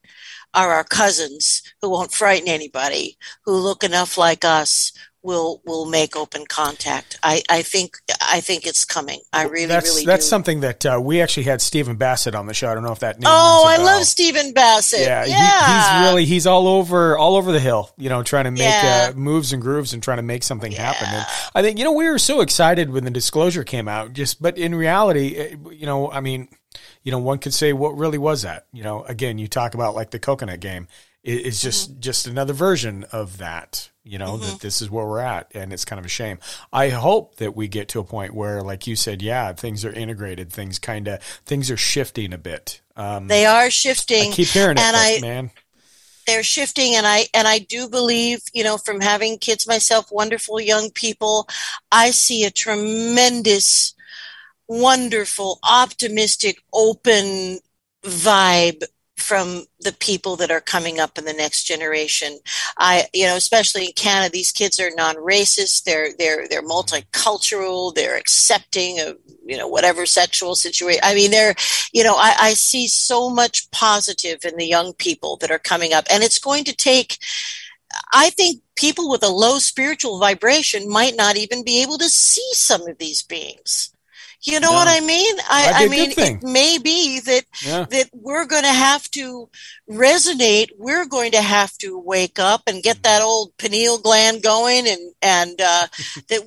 are our cousins who won't frighten anybody, who look enough like us, will make open contact. I think it's coming. I really do. That's something that we actually had Stephen Bassett on the show. I don't know if that name rings a bell. I love Stephen Bassett. Yeah, yeah. He's all over the hill, trying to make moves and grooves and trying to make something happen. And I think we were so excited when the disclosure came out. But in reality, one could say, what really was that? Again, you talk about like the coconut game. It's just another version of that, that this is where we're at, and it's kind of a shame. I hope that we get to a point where, like you said, things are integrated, things are shifting a bit. They are shifting. I keep hearing man. They're shifting, and I do believe, from having kids myself, wonderful young people, I see a tremendous, wonderful, optimistic, open vibe from the people that are coming up in the next generation. Especially in Canada, these kids are non-racist. They're multicultural. They're accepting of, whatever sexual situation. I mean, I see so much positive in the young people that are coming up, and it's going to take, I think, people with a low spiritual vibration might not even be able to see some of these beings. You know what I mean? It may be that we're going to have to resonate. We're going to have to wake up and get that old pineal gland going, and that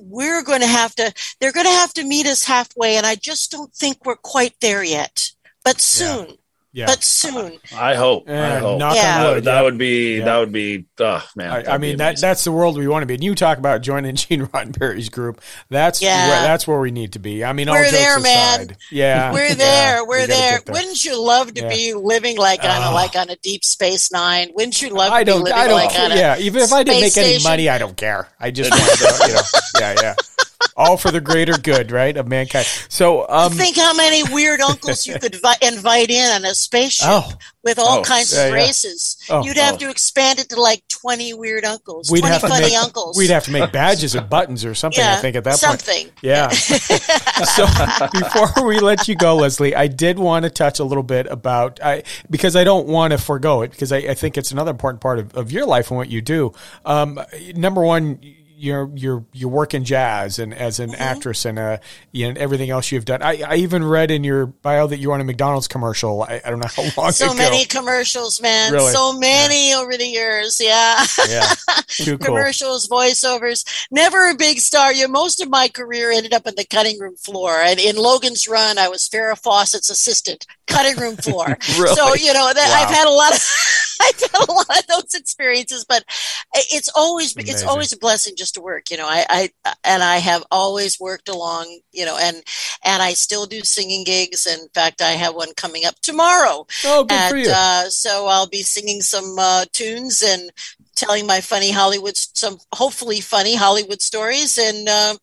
we're going to have to. They're going to have to meet us halfway, and I just don't think we're quite there yet. But soon. Yeah. But soon, I hope. That would be. Man, I mean, that's the world we want to be. And you talk about joining Gene Roddenberry's group. That's where we need to be. I mean, we're all there, aside, man. Yeah, we're there. We're there. Wouldn't you love to be living on a Deep Space Nine? Wouldn't you love to be living on a even if I didn't make any money, I don't care. I just want to, all for the greater good, right, of mankind. So, think how many weird uncles you could invite in on a spaceship with all kinds of races. Yeah. You'd have to expand it to like 20 weird uncles. We'd have to make badges or buttons or something. I think at that point. Yeah. So before we let you go, Leslie, I did want to touch a little bit about because I don't want to forego it, because I think it's another important part of your life and what you do. Number one, your work in jazz and as an actress and everything else you've done. I even read in your bio that you were on a McDonald's commercial. I don't know how long ago. So many commercials, man. Really? So many over the years. Yeah. Yeah. Too cool. Commercials, voiceovers. Never a big star. Most of my career ended up on the cutting room floor. And in Logan's Run, I was Farrah Fawcett's assistant. Cutting room floor. Really? So, I've had a lot of those experiences, but it's always a blessing just to work. I have always worked along, and I still do singing gigs. In fact, I have one coming up tomorrow. Oh, good for you. So I'll be singing some tunes and telling some hopefully funny Hollywood stories, and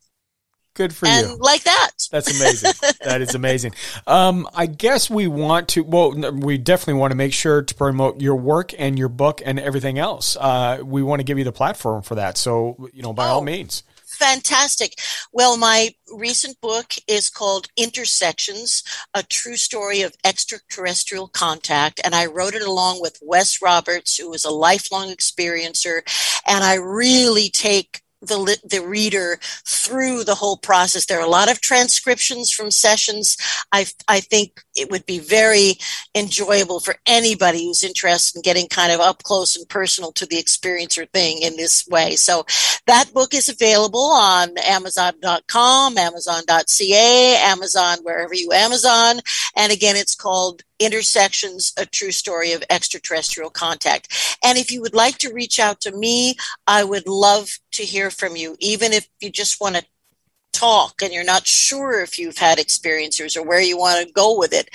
Good for you. And like that. That's amazing. That is amazing. I guess we want to, well, we definitely want to make sure to promote your work and your book and everything else. We want to give you the platform for that. So, you know, by all means. Fantastic. Well, my recent book is called Intersections, A True Story of Extraterrestrial Contact. And I wrote it along with Wes Roberts, who is a lifelong experiencer. And I really take the reader through the whole process. There are a lot of transcriptions from sessions. I think it would be very enjoyable for anybody who's interested in getting kind of up close and personal to the experiencer thing in this way. So that book is available on Amazon.com, Amazon.ca, Amazon, wherever you Amazon. And again, it's called Intersections, A True Story of Extraterrestrial Contact. And if you would like to reach out to me, I would love to hear from you, even if you just want to talk and you're not sure if you've had experiencers or where you want to go with it.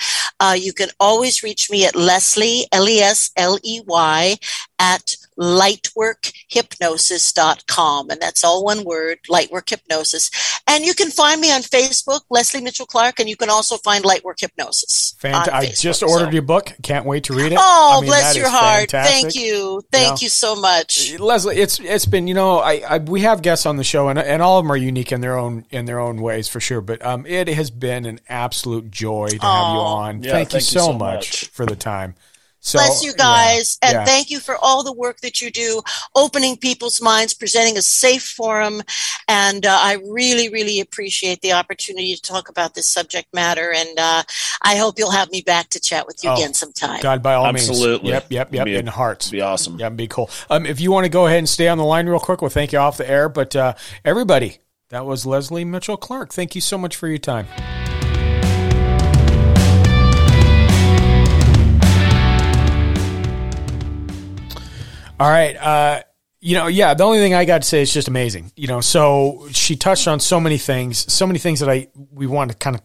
You can always reach me at Leslie, L-E-S-L-E-Y, at lightworkhypnosis.com. And that's all one word, Lightwork Hypnosis. And you can find me on Facebook, Leslie Mitchell-Clark, and you can also find Lightwork Hypnosis. Fantastic. I just ordered your book. Can't wait to read it. Oh, I mean, bless your heart. Fantastic. Thank you. Thank you so much. Leslie, it's been, you know, we have guests on the show, and all of them are unique in their own ways for sure. But it has been an absolute joy to have you on. Yeah, thank you so much for the time. So, bless you guys, and thank you for all the work that you do, opening people's minds, presenting a safe forum, and I really, really appreciate the opportunity to talk about this subject matter, and I hope you'll have me back to chat with you again sometime. God, by all means. Absolutely. Yep, in hearts. It'd be awesome. Yeah, it'd be cool. If you want to go ahead and stay on the line real quick, we'll thank you off the air, but everybody, that was Leslie Mitchell-Clark. Thank you so much for your time. All right. The only thing I got to say is just amazing. You know, so she touched on so many things that we want to kind of,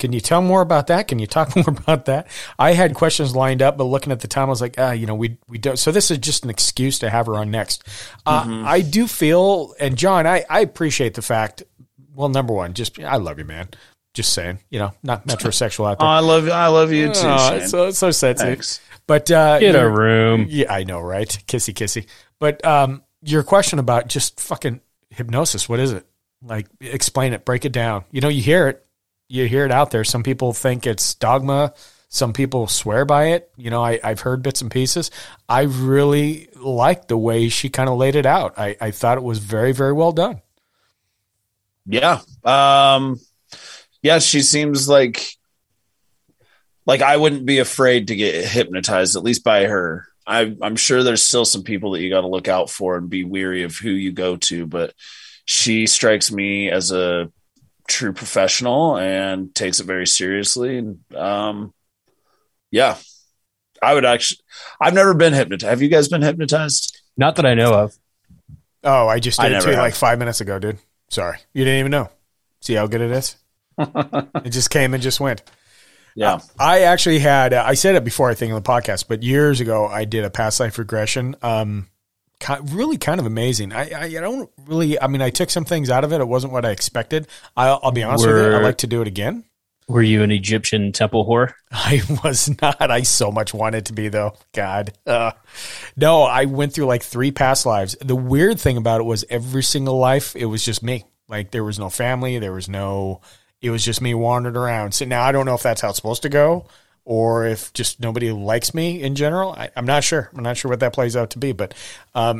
can you tell more about that? Can you talk more about that? I had questions lined up, but looking at the time, I was like, we don't. So this is just an excuse to have her on next. I do feel, and John, I appreciate the fact. Well, number one, I love you, man. Just saying, you know, not metrosexual out there. Oh, I love you too. Shane. So sensitive. Thanks. But in a room. Yeah, I know, right? Kissy, kissy. But your question about just fucking hypnosis, what is it? Like, explain it, break it down. You know, you hear it out there. Some people think it's dogma. Some people swear by it. You know, I've heard bits and pieces. I really liked the way she kind of laid it out. I thought it was very, very well done. Yeah. Yeah, she seems like I wouldn't be afraid to get hypnotized, at least by her. I'm sure there's still some people that you got to look out for and be wary of who you go to, but she strikes me as a true professional and takes it very seriously. And I've never been hypnotized. Have you guys been hypnotized? Not that I know of. Oh, I just did it to you like 5 minutes ago, dude. Sorry. You didn't even know. See how good it is? It just came and just went. Yeah. I actually had, I said it before, I think, on the podcast, but years ago, I did a past life regression. Really kind of amazing. I don't really, I mean, I took some things out of it. It wasn't what I expected. I'll be honest with you. I'd like to do it again. Were you an Egyptian temple whore? I was not. I so much wanted to be, though. God. No, I went through like 3 past lives. The weird thing about it was every single life, it was just me. Like, there was no family. There was no... It was just me wandering around. So now I don't know if that's how it's supposed to go or if just nobody likes me in general. I'm not sure. I'm not sure what that plays out to be, but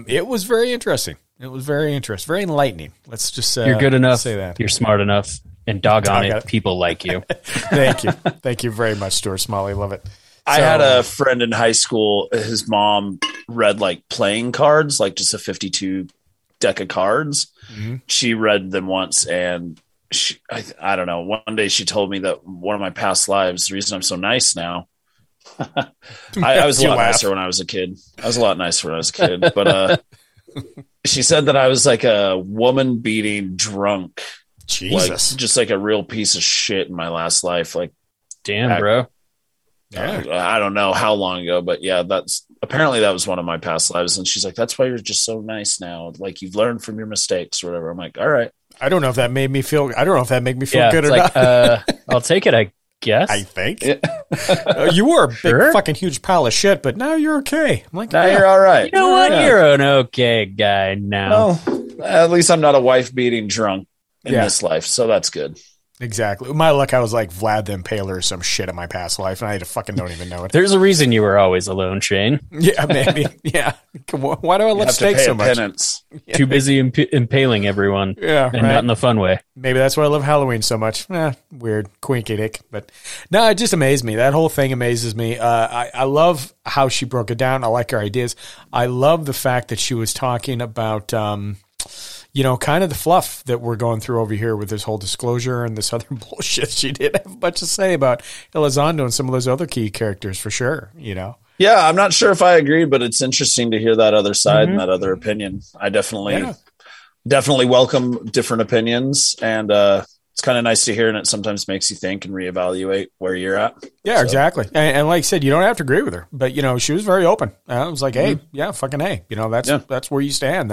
it was very interesting. It was very interesting, very enlightening. Let's just say you're good enough. Say that. You're smart enough. And doggone it, people like you. Thank you. Thank you very much, Stuart Smalley. Love it. So, I had a friend in high school. His mom read like playing cards, like just a 52 deck of cards. Mm-hmm. She read them once and I don't know. One day she told me that one of my past lives, the reason I'm so nice now, I was a lot nicer when I was a kid. But she said that I was like a woman beating drunk. Jesus. Like, just like a real piece of shit in my last life. Like, damn, bro. Yeah. I don't know how long ago, but yeah, that was one of my past lives. And she's like, that's why you're just so nice now. Like, you've learned from your mistakes or whatever. I'm like, all right. I don't know if that made me feel. I don't know if that made me feel good or like, not. I'll take it. I guess. I think you were a big fucking huge pile of shit, but now you're okay. I'm like, now you're all right. You know what? Yeah. You're an okay guy now. Well, at least I'm not a wife beating drunk in this life, so that's good. Exactly. My luck, I was like Vlad the Impaler or some shit in my past life, and I fucking don't even know it. There's a reason you were always alone, Shane. Yeah, maybe. Yeah. Why do I love steak so much? Penance. Yeah. Too busy impaling everyone. Yeah, and not in the fun way. Maybe that's why I love Halloween so much. Eh, weird, quinky dick. But no, it just amazed me. That whole thing amazes me. I love how she broke it down. I like her ideas. I love the fact that she was talking about you know, kind of the fluff that we're going through over here with this whole disclosure and this other bullshit. She didn't have much to say about Elizondo and some of those other key characters for sure, you know? Yeah, I'm not sure if I agree, but it's interesting to hear that other side and that other opinion. I definitely welcome different opinions, and it's kind of nice to hear, and it sometimes makes you think and reevaluate where you're at. Yeah, so. Exactly. And like I said, you don't have to agree with her, but you know, she was very open. I was like, hey, yeah, fucking hey, you know, that's where you stand.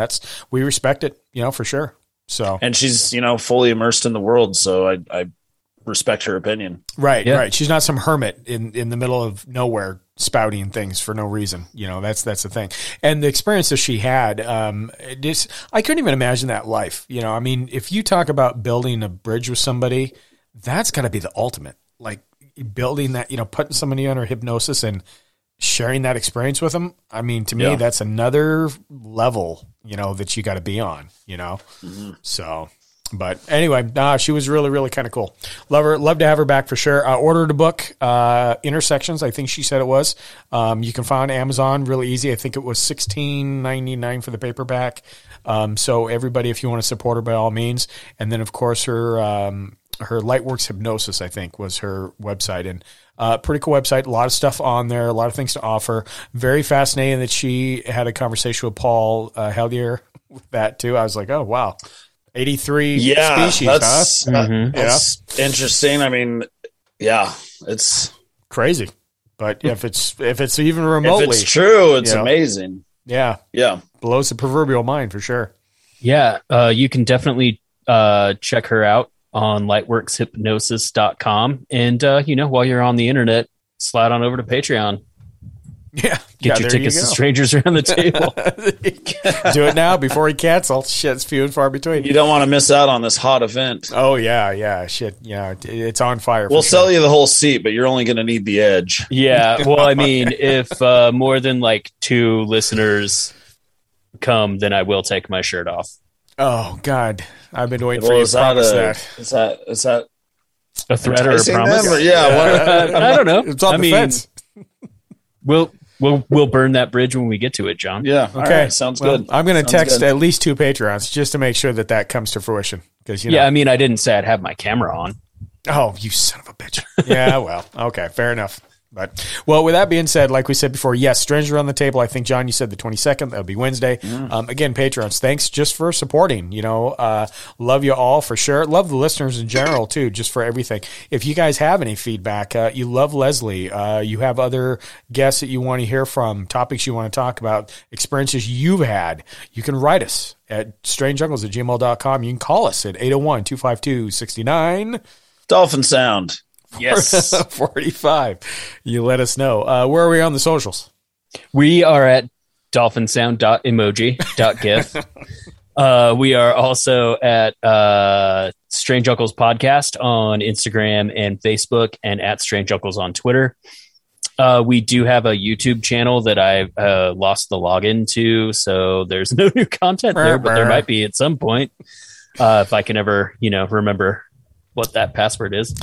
We respect it, you know, for sure. So, and she's, you know, fully immersed in the world. So I respect her opinion. Right. Yeah. Right. She's not some hermit in the middle of nowhere spouting things for no reason. You know, that's the thing. And the experience that she had, I couldn't even imagine that life. You know, I mean, if you talk about building a bridge with somebody, that's gotta be the ultimate, like building that, you know, putting somebody under hypnosis and sharing that experience with them. I mean, to me, that's another level, you know, that you got to be on, you know? Mm-hmm. So, but anyway, she was really, really kind of cool. Love her. Love to have her back for sure. Ordered a book, Intersections, I think she said it was. You can find Amazon really easy. I think it was $16.99 for the paperback. So everybody, if you want to support her, by all means. And then, of course, her Lightworks Hypnosis, I think, was her website. And pretty cool website. A lot of stuff on there. A lot of things to offer. Very fascinating that she had a conversation with Paul Hellyer with that, too. I was like, oh, wow. 83 species. That's interesting. I mean, yeah, it's crazy. But if it's even remotely if it's true, it's amazing. Yeah. Yeah. Blows the proverbial mind for sure. Yeah. You can definitely check her out on lightworkshypnosis.com. And, you know, while you're on the internet, slide on over to Patreon. Yeah. Get your tickets to strangers around the table. Do it now before he cancels. Shit's few and far between. You don't want to miss out on this hot event. Oh, yeah, yeah. Shit, yeah. It's on fire. We'll sell you the whole seat, but you're only going to need the edge. Yeah. Well, I mean, if more than like 2 listeners come, then I will take my shirt off. Oh, God. I've been waiting for you to promise that. Is that a threat or a promise? Or, I don't know. It's on the fence. We'll burn that bridge when we get to it, John. Yeah. Okay. Right. Sounds good. I'm going to text at least 2 Patreons just to make sure that comes to fruition. Yeah, I mean, I didn't say I'd have my camera on. Oh, you son of a bitch. Yeah, well, okay, fair enough. But, well, with that being said, like we said before, yes, Stranger on the Table. I think, John, you said the 22nd. That'll be Wednesday. Yeah. Again, Patreons, thanks just for supporting. You know, love you all for sure. Love the listeners in general, too, just for everything. If you guys have any feedback, you love Leslie, you have other guests that you want to hear from, topics you want to talk about, experiences you've had, you can write us at strangejungles@gmail.com. You can call us at 801-252-69. Dolphin Sound. Yes. 45. You let us know. Where are we on the socials? We are at dolphinsound.emoji.gif. We are also at Strange Uncles Podcast on Instagram and Facebook, and at Strange Uncles on Twitter. We do have a YouTube channel that I've lost the login to, so there's no new content there, but there might be at some point if I can ever, you know, remember what that password is.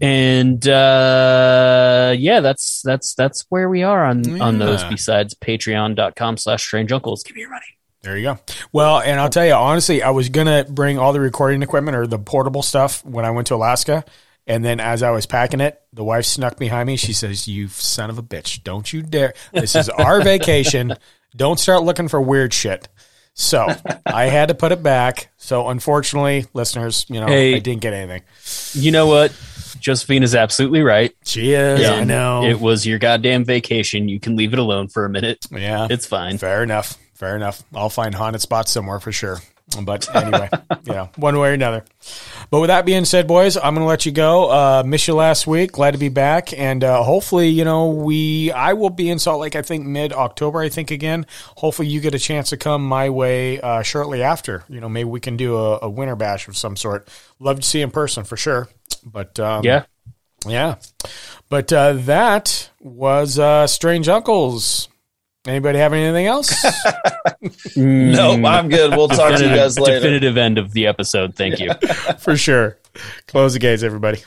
And yeah, that's where we are on those, besides patreon.com/strangeuncles. Give me your money. There you go. Well, and I'll tell you, honestly, I was going to bring all the recording equipment or the portable stuff when I went to Alaska. And then as I was packing it, the wife snuck behind me. She says, you son of a bitch. Don't you dare. This is our vacation. Don't start looking for weird shit. So I had to put it back. So unfortunately, listeners, you know, hey, I didn't get anything. You know what? Josephine is absolutely right. She is. Yeah, I know. It was your goddamn vacation. You can leave it alone for a minute. Yeah. It's fine. Fair enough. Fair enough. I'll find haunted spots somewhere for sure. But anyway, you know, one way or another. But with that being said, boys, I'm going to let you go. Miss you last week. Glad to be back. And hopefully, you know, I will be in Salt Lake, I think, mid-October, I think, again. Hopefully you get a chance to come my way shortly after. You know, maybe we can do a winter bash of some sort. Love to see you in person for sure. But yeah. But that was Strange Uncles. Anybody have anything else? No, I'm good. We'll talk to you guys later. Definitive end of the episode. Thank you. For sure. Close the gates, everybody.